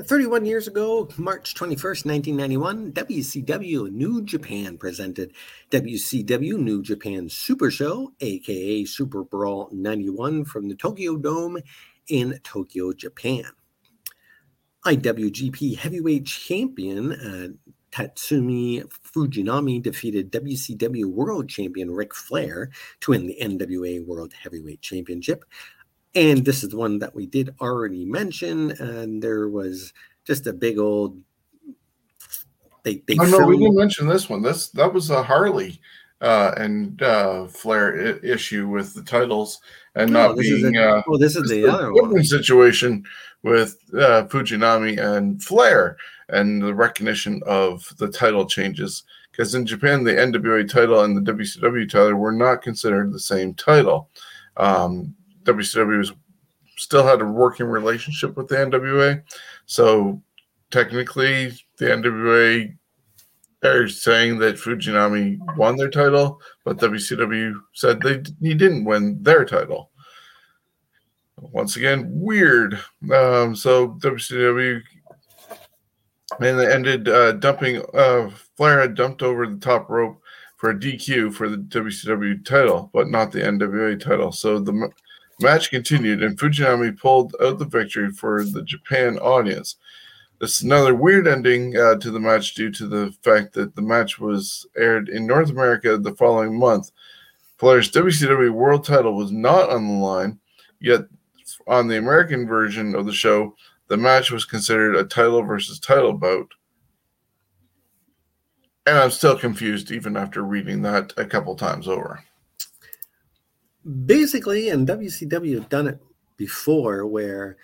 31 years ago, March 21st, 1991, WCW New Japan presented WCW New Japan Super Show, a.k.a. Super Brawl 91 from the Tokyo Dome in Tokyo, Japan. IWGP Heavyweight Champion Tatsumi Fujinami defeated WCW World Champion Ric Flair to win the NWA World Heavyweight Championship. And this is the one that we did already mention. And there was just a big old... No, we didn't mention this one. That was a Harley and Flair issue with the titles and not being... this is the other one. Situation with Fujinami and Flair and the recognition of the title changes. Because in Japan, the NWA title and the WCW title were not considered the same title. WCW still had a working relationship with the NWA. So technically, the NWA are saying that Fujinami won their title, but WCW said he didn't win their title. Once again, weird. So WCW, and they ended dumping. Flair had dumped over the top rope for a DQ for the WCW title, but not the NWA title. So the match continued, and Fujinami pulled out the victory for the Japan audience. This is another weird ending to the match due to the fact that the match was aired in North America the following month. Flair's WCW World title was not on the line, yet on the American version of the show, the match was considered a title versus title bout. And I'm still confused even after reading that a couple times over. Basically, and WCW have done it before where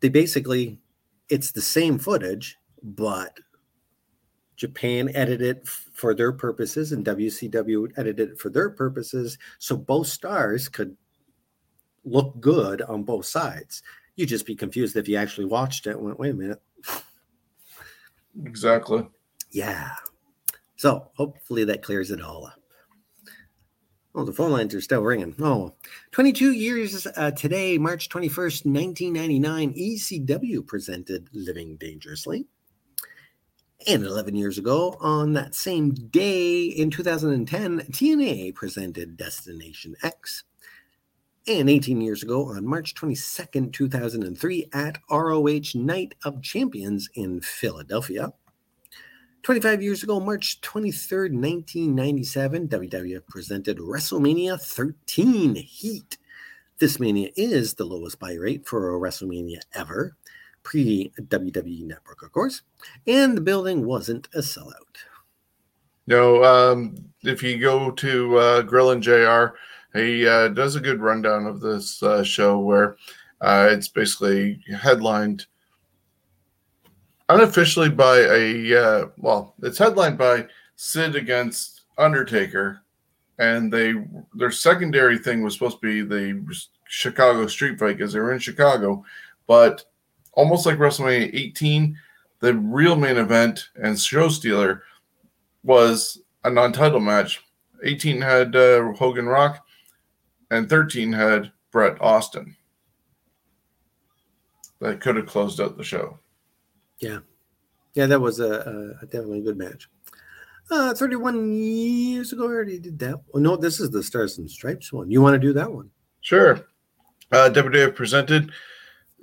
they basically, it's the same footage, but Japan edited it for their purposes and WCW edited it for their purposes. So both stars could look good on both sides. You'd just be confused if you actually watched it and went, wait a minute. Exactly. Yeah. So hopefully that clears it all up. Oh, the phone lines are still ringing. Oh, 22 years today, March 21st, 1999, ECW presented Living Dangerously. And 11 years ago, on that same day in 2010, TNA presented Destination X. And 18 years ago, on March 22nd, 2003, at ROH Night of Champions in Philadelphia. 25 years ago, March 23rd, 1997, WWF presented WrestleMania 13 Heat. This mania is the lowest buy rate for a WrestleMania ever, pre-WWE Network, of course, and the building wasn't a sellout. No, if you go to Grillin' JR, he does a good rundown of this show where it's basically headlined unofficially by it's headlined by Sid against Undertaker, and their secondary thing was supposed to be the Chicago Street Fight because they were in Chicago, but almost like WrestleMania 18, the real main event and show stealer was a non-title match. 18 had Hogan Rock, and 13 had Brett Austin. That could have closed out the show. Yeah, that was a definitely good match. 31 years ago, I already did that. Oh, no, this is the Stars and Stripes one. You want to do that one? Sure. WWF presented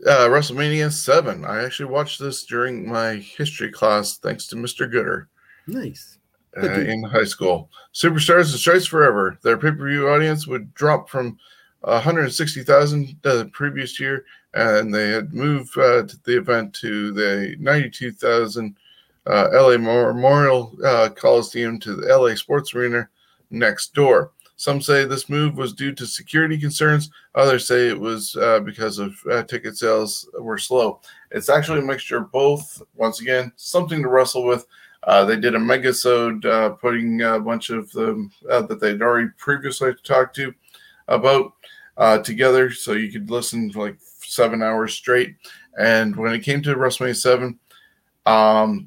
WrestleMania 7. I actually watched this during my history class, thanks to Mr. Gooder. Nice. In high school. Superstars and Stripes Forever. Their pay-per-view audience would drop from 160,000 the previous year, and they had moved the event to the 92,000 LA Memorial Coliseum to the LA Sports Arena next door. Some say this move was due to security concerns. Others say it was because of ticket sales were slow. It's actually a mixture of both. Once again, something to wrestle with. They did a megasode putting a bunch of them that they'd already previously talked to about together, so you could listen for like 7 hours straight. And when it came to WrestleMania 7,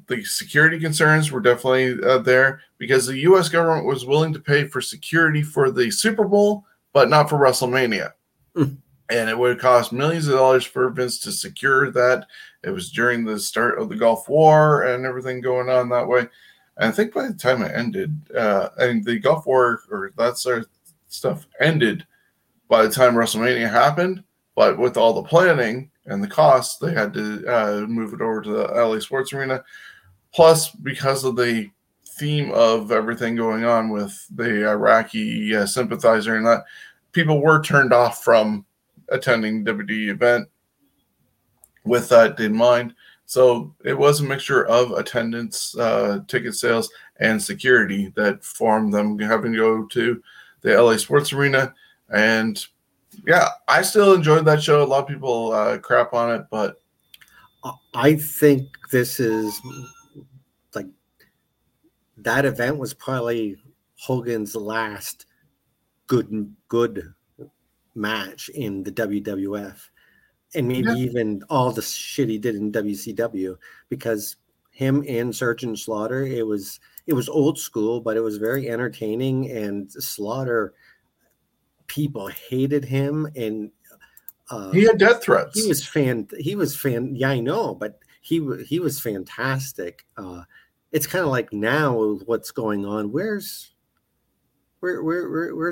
the security concerns were definitely there because the U.S. government was willing to pay for security for the Super Bowl, but not for WrestleMania. And it would cost millions of dollars for Vince to secure that. It was during the start of the Gulf War and everything going on that way. And I think by the time it ended, and the Gulf War or that sort of stuff ended by the time WrestleMania happened, but with all the planning and the costs, they had to move it over to the LA Sports Arena. Plus, because of the theme of everything going on with the Iraqi sympathizer and that, people were turned off from attending WWE event with that in mind. So it was a mixture of attendance, ticket sales, and security that formed them having to go to the LA Sports Arena. And yeah, I still enjoyed that show. A lot of people crap on it, but I think this is like that event was probably Hogan's last good match in the WWF. And maybe even all the shit he did in WCW, because him and Sergeant Slaughter, it was old school, but it was very entertaining. And Slaughter, people hated him, and he had death threats. He was Yeah, I know, but he was fantastic. It's kind of like now what's going on. Where's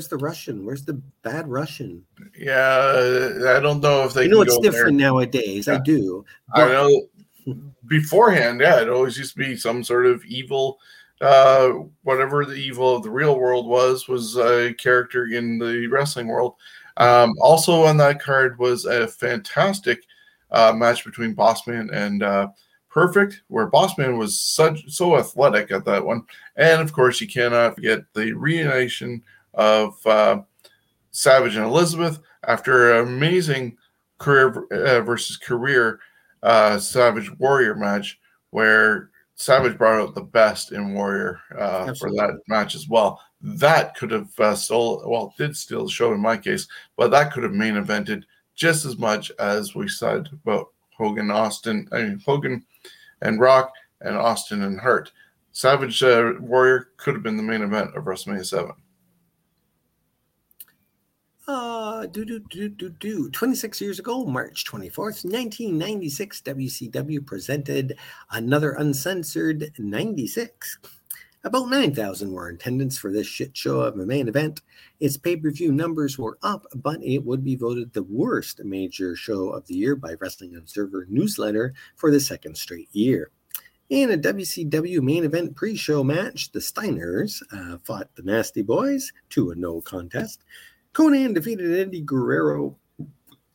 the Russian? Where's the bad Russian? Yeah, I don't know if they. It's different there. Nowadays. Yeah. I do. But I know. Beforehand, yeah, it always used to be some sort of evil, whatever the evil of the real world was a character in the wrestling world. Also on that card was a fantastic match between Bossman and Perfect, where Bossman was so athletic at that one. And, of course, you cannot forget the reunion of Savage and Elizabeth. After an amazing career versus career Savage Warrior match, where Savage brought out the best in Warrior for that match as well. That could have did steal the show in my case, but that could have main evented just as much as we said about Hogan and Rock, and Austin and Hart. Savage Warrior could have been the main event of WrestleMania 7. 26 years ago, March 24th, 1996, WCW presented another uncensored 96. About 9,000 were in attendance for this shit show of a main event. Its pay-per-view numbers were up, but it would be voted the worst major show of the year by Wrestling Observer Newsletter for the second straight year. In a WCW main event pre-show match, the Steiners fought the Nasty Boys to a no contest. Conan defeated Eddie Guerrero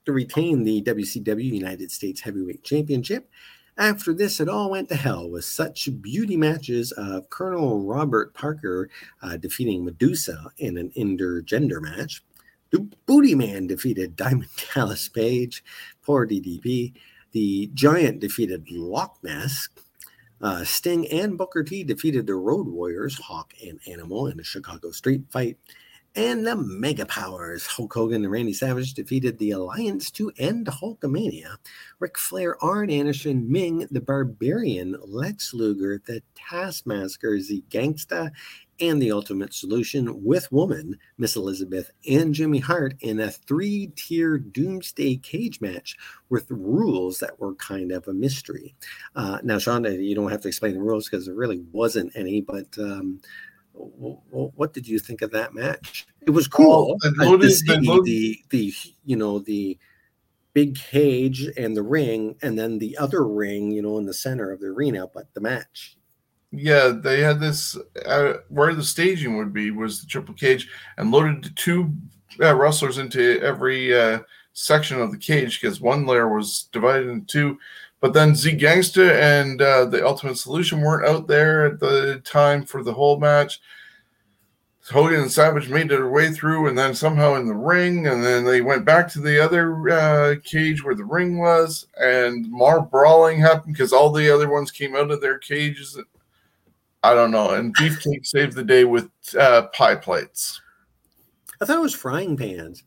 to retain the WCW United States Heavyweight Championship. After this, it all went to hell with such beauty matches of Colonel Robert Parker defeating Medusa in an intergender match. The Booty Man defeated Diamond Dallas Page, poor DDP. The Giant defeated Loch Ness. Sting and Booker T defeated the Road Warriors, Hawk and Animal, in a Chicago street fight. And the Mega Powers, Hulk Hogan and Randy Savage, defeated the Alliance to end Hulkamania. Ric Flair, Arn Anderson, Ming, the Barbarian, Lex Luger, the Taskmaster, the Gangsta, and the Ultimate Solution with Woman, Miss Elizabeth, and Jimmy Hart in a three-tier doomsday cage match with rules that were kind of a mystery. Now, Sean, you don't have to explain the rules because there really wasn't any, but... what did you think of that match? It was cool. The big cage and the ring, and then the other ring, in the center of the arena, but the match. Yeah, they had this where the staging would be was the triple cage, and loaded two wrestlers into every section of the cage because one layer was divided into two. But then Z Gangsta and the Ultimate Solution weren't out there at the time for the whole match. Hogan and Savage made their way through and then somehow in the ring. And then they went back to the other cage where the ring was. And more brawling happened because all the other ones came out of their cages. I don't know. And Beefcake saved the day with pie plates. I thought it was frying pans.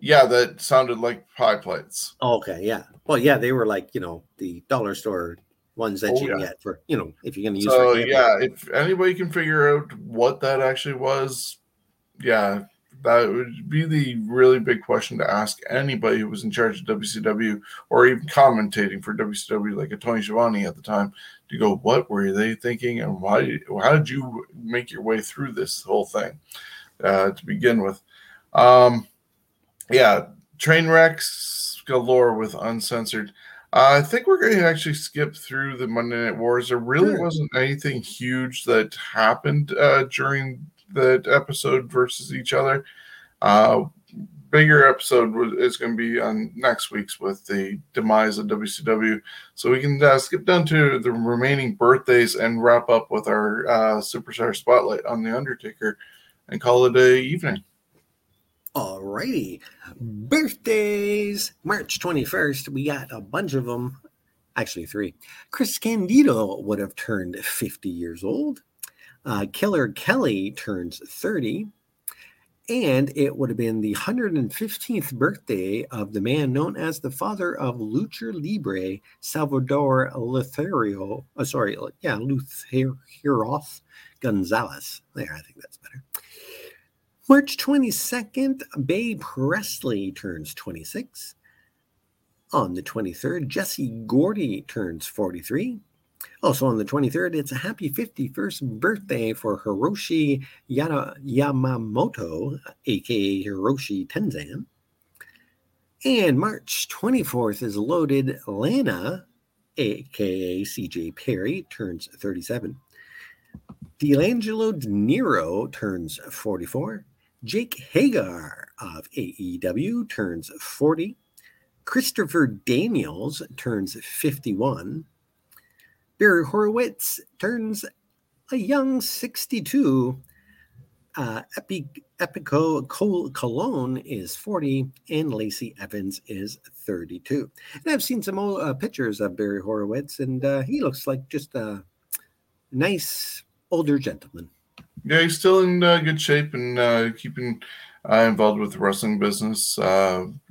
Yeah, that sounded like pie plates. Okay, yeah. Well, yeah, they were like, the dollar store ones that get for, if you're going to use. So, if anybody can figure out what that actually was, yeah, that would be the really big question to ask anybody who was in charge of WCW or even commentating for WCW, like a Tony Schiavone at the time, to go, what were they thinking and why? How did you make your way through this whole thing to begin with? Yeah, train wrecks galore with uncensored. I think we're going to actually skip through the Monday Night Wars. There really wasn't anything huge that happened during that episode versus each other. Bigger episode is going to be on next week's with the demise of WCW. So we can skip down to the remaining birthdays and wrap up with our Superstar Spotlight on The Undertaker and call it a evening. Alrighty. Birthdays. March 21st. We got a bunch of them. Actually, three. Chris Candido would have turned 50 years old. Killer Kelly turns 30. And it would have been the 115th birthday of the man known as the father of Lucha Libre, Salvador Luthero. Lutheroth Gonzalez. There, I think that's better. March 22nd, Babe Presley turns 26. On the 23rd, Jesse Gordy turns 43. Also on the 23rd, it's a happy 51st birthday for Hiroshi Yamamoto, a.k.a. Hiroshi Tenzan. And March 24th is loaded. Lana, a.k.a. C.J. Perry, turns 37. D'Angelo De Niro turns 44. Jake Hagar of AEW turns 40. Christopher Daniels turns 51. Barry Horowitz turns a young 62. Epico Colon is 40, and Lacey Evans is 32. And I've seen some old pictures of Barry Horowitz, and he looks like just a nice older gentleman. Yeah, he's still in good shape and keeping involved with the wrestling business,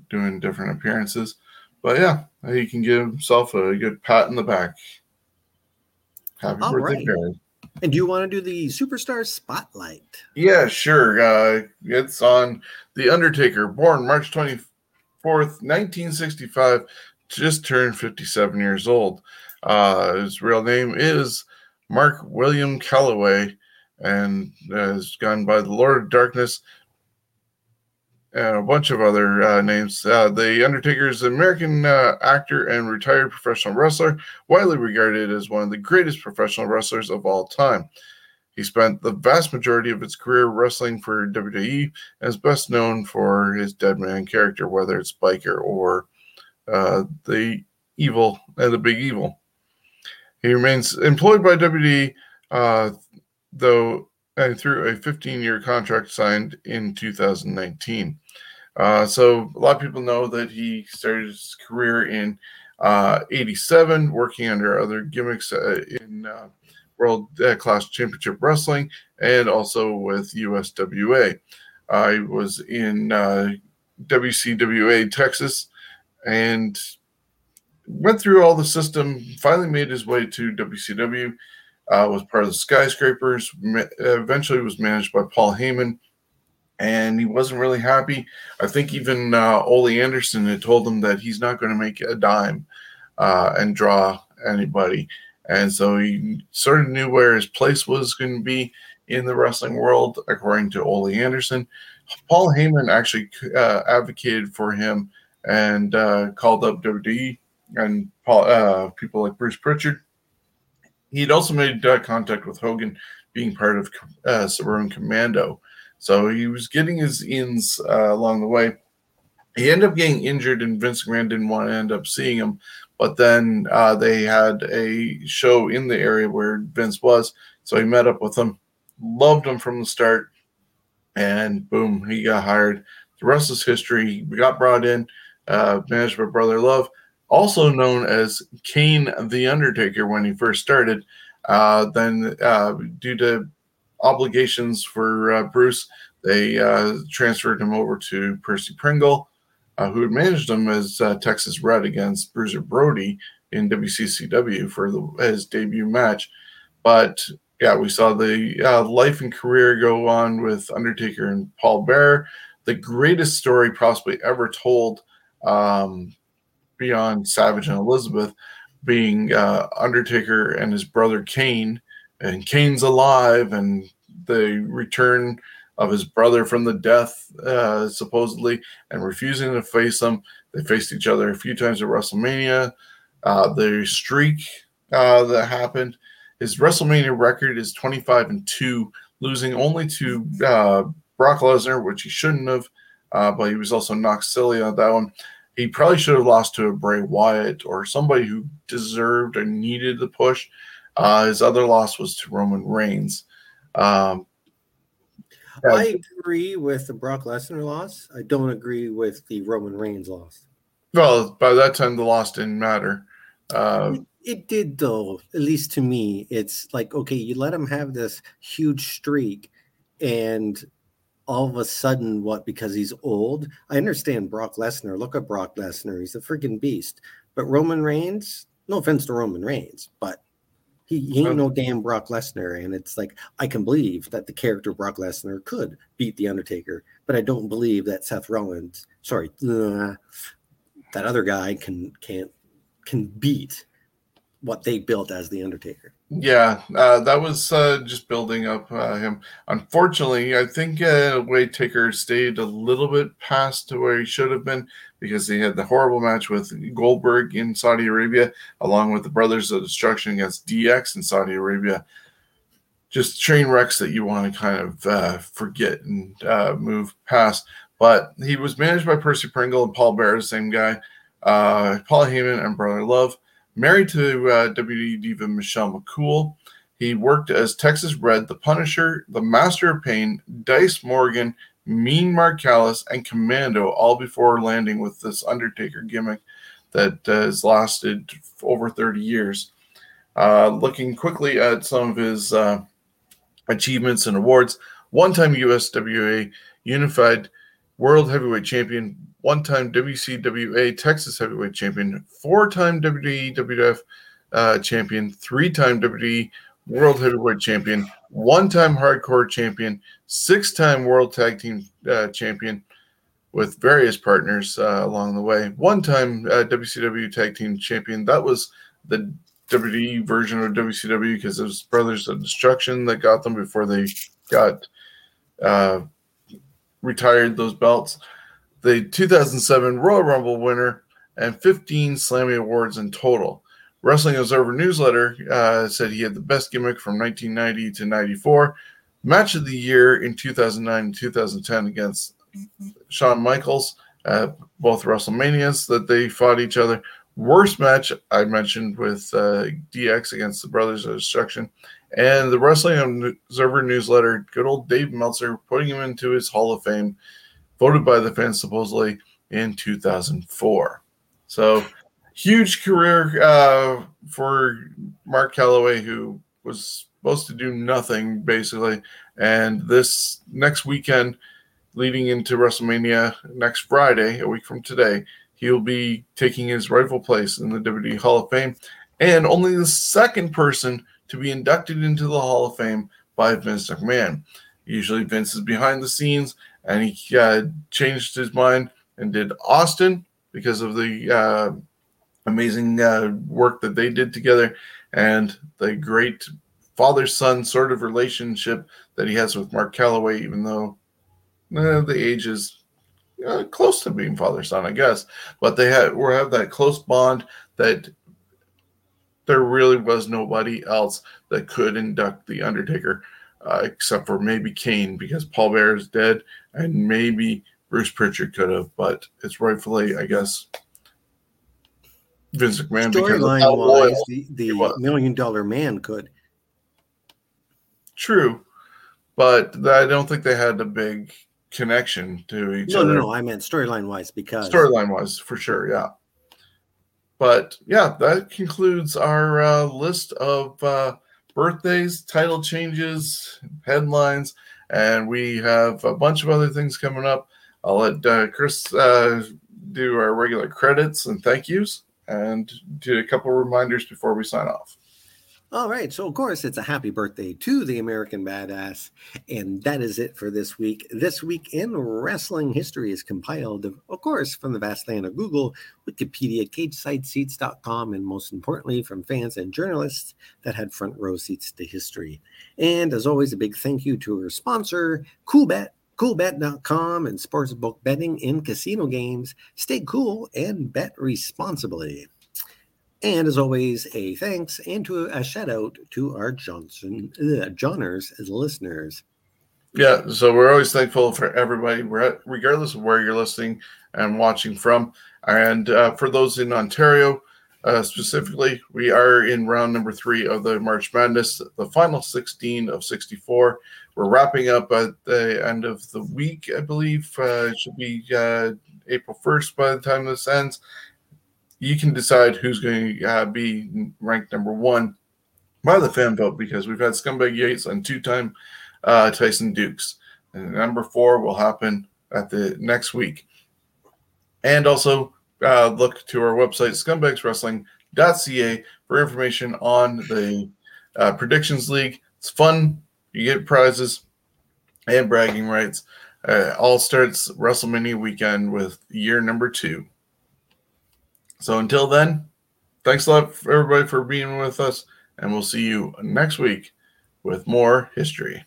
doing different appearances. But yeah, he can give himself a good pat in the back. Happy birthday, Barry. And do you want to do the Superstar Spotlight? Yeah, sure. It's on The Undertaker, born March 24th, 1965, just turned 57 years old. His real name is Mark William Calloway and has gone by the Lord of Darkness and a bunch of other names. The Undertaker is an American actor and retired professional wrestler, widely regarded as one of the greatest professional wrestlers of all time. He spent the vast majority of his career wrestling for WWE and is best known for his Deadman character, whether it's Biker or the Evil and the Big Evil. He remains employed by WWE, though, and through a 15-year contract signed in 2019. So a lot of people know that he started his career in 87, working under other gimmicks in World Class Championship Wrestling and also with USWA. I was in WCWA Texas and went through all the system, finally made his way to WCW. Was part of the Skyscrapers, eventually was managed by Paul Heyman, and he wasn't really happy. I think even Ole Anderson had told him that he's not going to make a dime and draw anybody. And so he sort of knew where his place was going to be in the wrestling world, according to Ole Anderson. Paul Heyman actually advocated for him and called up WWE and people like Bruce Pritchard. He'd also made contact with Hogan, being part of Suburban Commando. So he was getting his ins along the way. He ended up getting injured, and Vince McMahon didn't want to end up seeing him. But then they had a show in the area where Vince was, so he met up with him, loved him from the start, and boom, he got hired. The rest is history. He got brought in, managed by Brother Love, also known as Kane the Undertaker when he first started. Then due to obligations for Bruce, they transferred him over to Percy Pringle, who had managed him as Texas Red against Bruiser Brody in WCCW for his debut match. But yeah, we saw the life and career go on with Undertaker and Paul Bearer, the greatest story possibly ever told, beyond Savage and Elizabeth, being Undertaker and his brother Kane, and Kane's alive, and the return of his brother from the death, supposedly, and refusing to face him. They faced each other a few times at WrestleMania. The streak that happened, his WrestleMania record is 25-2, losing only to Brock Lesnar, which he shouldn't have, but he was also knocked silly on that one. He probably should have lost to a Bray Wyatt or somebody who deserved or needed the push. His other loss was to Roman Reigns. I agree with the Brock Lesnar loss. I don't agree with the Roman Reigns loss. Well, by that time, the loss didn't matter. It did, though, at least to me. It's like, okay, you let him have this huge streak, and all of a sudden, what, because he's old? I understand Brock Lesnar. Look at Brock Lesnar. He's a freaking beast. But Roman Reigns, no offense to Roman Reigns, but he ain't no damn Brock Lesnar. And it's like, I can believe that the character Brock Lesnar could beat The Undertaker, but I don't believe that Seth Rollins, that other guy can beat what they built as The Undertaker. Yeah, that was just building up him. Unfortunately, I think in a way Taker stayed a little bit past to where he should have been because he had the horrible match with Goldberg in Saudi Arabia, along with the Brothers of Destruction against DX in Saudi Arabia. Just train wrecks that you want to kind of forget and move past. But he was managed by Percy Pringle and Paul Bearer, the same guy, Paul Heyman and Brother Love. Married to WWE diva Michelle McCool, he worked as Texas Red, The Punisher, The Master of Pain, Dice Morgan, Mean Marcellus, and Commando, all before landing with this Undertaker gimmick that has lasted over 30 years. Looking quickly at some of his achievements and awards, one-time USWA Unified World Heavyweight Champion, one-time WCWA Texas Heavyweight Champion, four-time WWE WWF Champion, three-time WWE World Heavyweight Champion, one-time Hardcore Champion, six-time World Tag Team Champion with various partners along the way, one-time WCW Tag Team Champion. That was the WWE version of WCW because it was Brothers of Destruction that got them before they got retired those belts. The 2007 Royal Rumble winner, and 15 Slammy Awards in total. Wrestling Observer Newsletter said he had the best gimmick from 1990 to 94. Match of the year in 2009 and 2010 against Shawn Michaels at both WrestleManias that they fought each other. Worst match I mentioned with DX against the Brothers of Destruction. And the Wrestling Observer Newsletter, good old Dave Meltzer, putting him into his Hall of Fame, voted by the fans supposedly in 2004. So huge career for Mark Calloway, who was supposed to do nothing, basically. And this next weekend, leading into WrestleMania next Friday, a week from today, he'll be taking his rightful place in the WWE Hall of Fame, and only the second person to be inducted into the Hall of Fame by Vince McMahon. Usually Vince is behind the scenes, and he changed his mind and did Austin because of the amazing work that they did together and the great father-son sort of relationship that he has with Mark Calloway, even though the age is close to being father-son, I guess. But they have that close bond that there really was nobody else that could induct The Undertaker. Except for maybe Kane, because Paul Bearer is dead, and maybe Bruce Pritchard could have, but it's rightfully, I guess, Vince McMahon. Storyline-wise, the $1 Million Man could. True, but I don't think they had a big connection to each other. No, I meant storyline-wise because... Storyline-wise, for sure, yeah. But, yeah, that concludes our list of... birthdays, title changes, headlines, and we have a bunch of other things coming up. I'll let Chris do our regular credits and thank yous and do a couple of reminders before we sign off. All right. So, of course, it's a happy birthday to the American Badass. And that is it for this week. This Week in Wrestling History is compiled, of course, from the vast land of Google, Wikipedia, CagesideSeats.com, and most importantly, from fans and journalists that had front row seats to history. And as always, a big thank you to our sponsor, CoolBet, CoolBet.com, and sportsbook betting in casino games. Stay cool and bet responsibly. And as always, a thanks and a shout out to our Johners as listeners. Yeah, so we're always thankful for everybody, regardless of where you're listening and watching from. And for those in Ontario, specifically, we are in round number 3 of the March Madness, the final 16 of 64. We're wrapping up at the end of the week, I believe. It should be April 1st by the time this ends. You can decide who's going to be ranked number 1 by the fan vote, because we've had Scumbag Yates and 2-time Tyson Dukes. And number 4 will happen at the next week. And also look to our website, scumbagswrestling.ca, for information on the Predictions League. It's fun. You get prizes and bragging rights. All starts WrestleMania weekend with year number 2. So until then, thanks a lot, everybody, for being with us, and we'll see you next week with more history.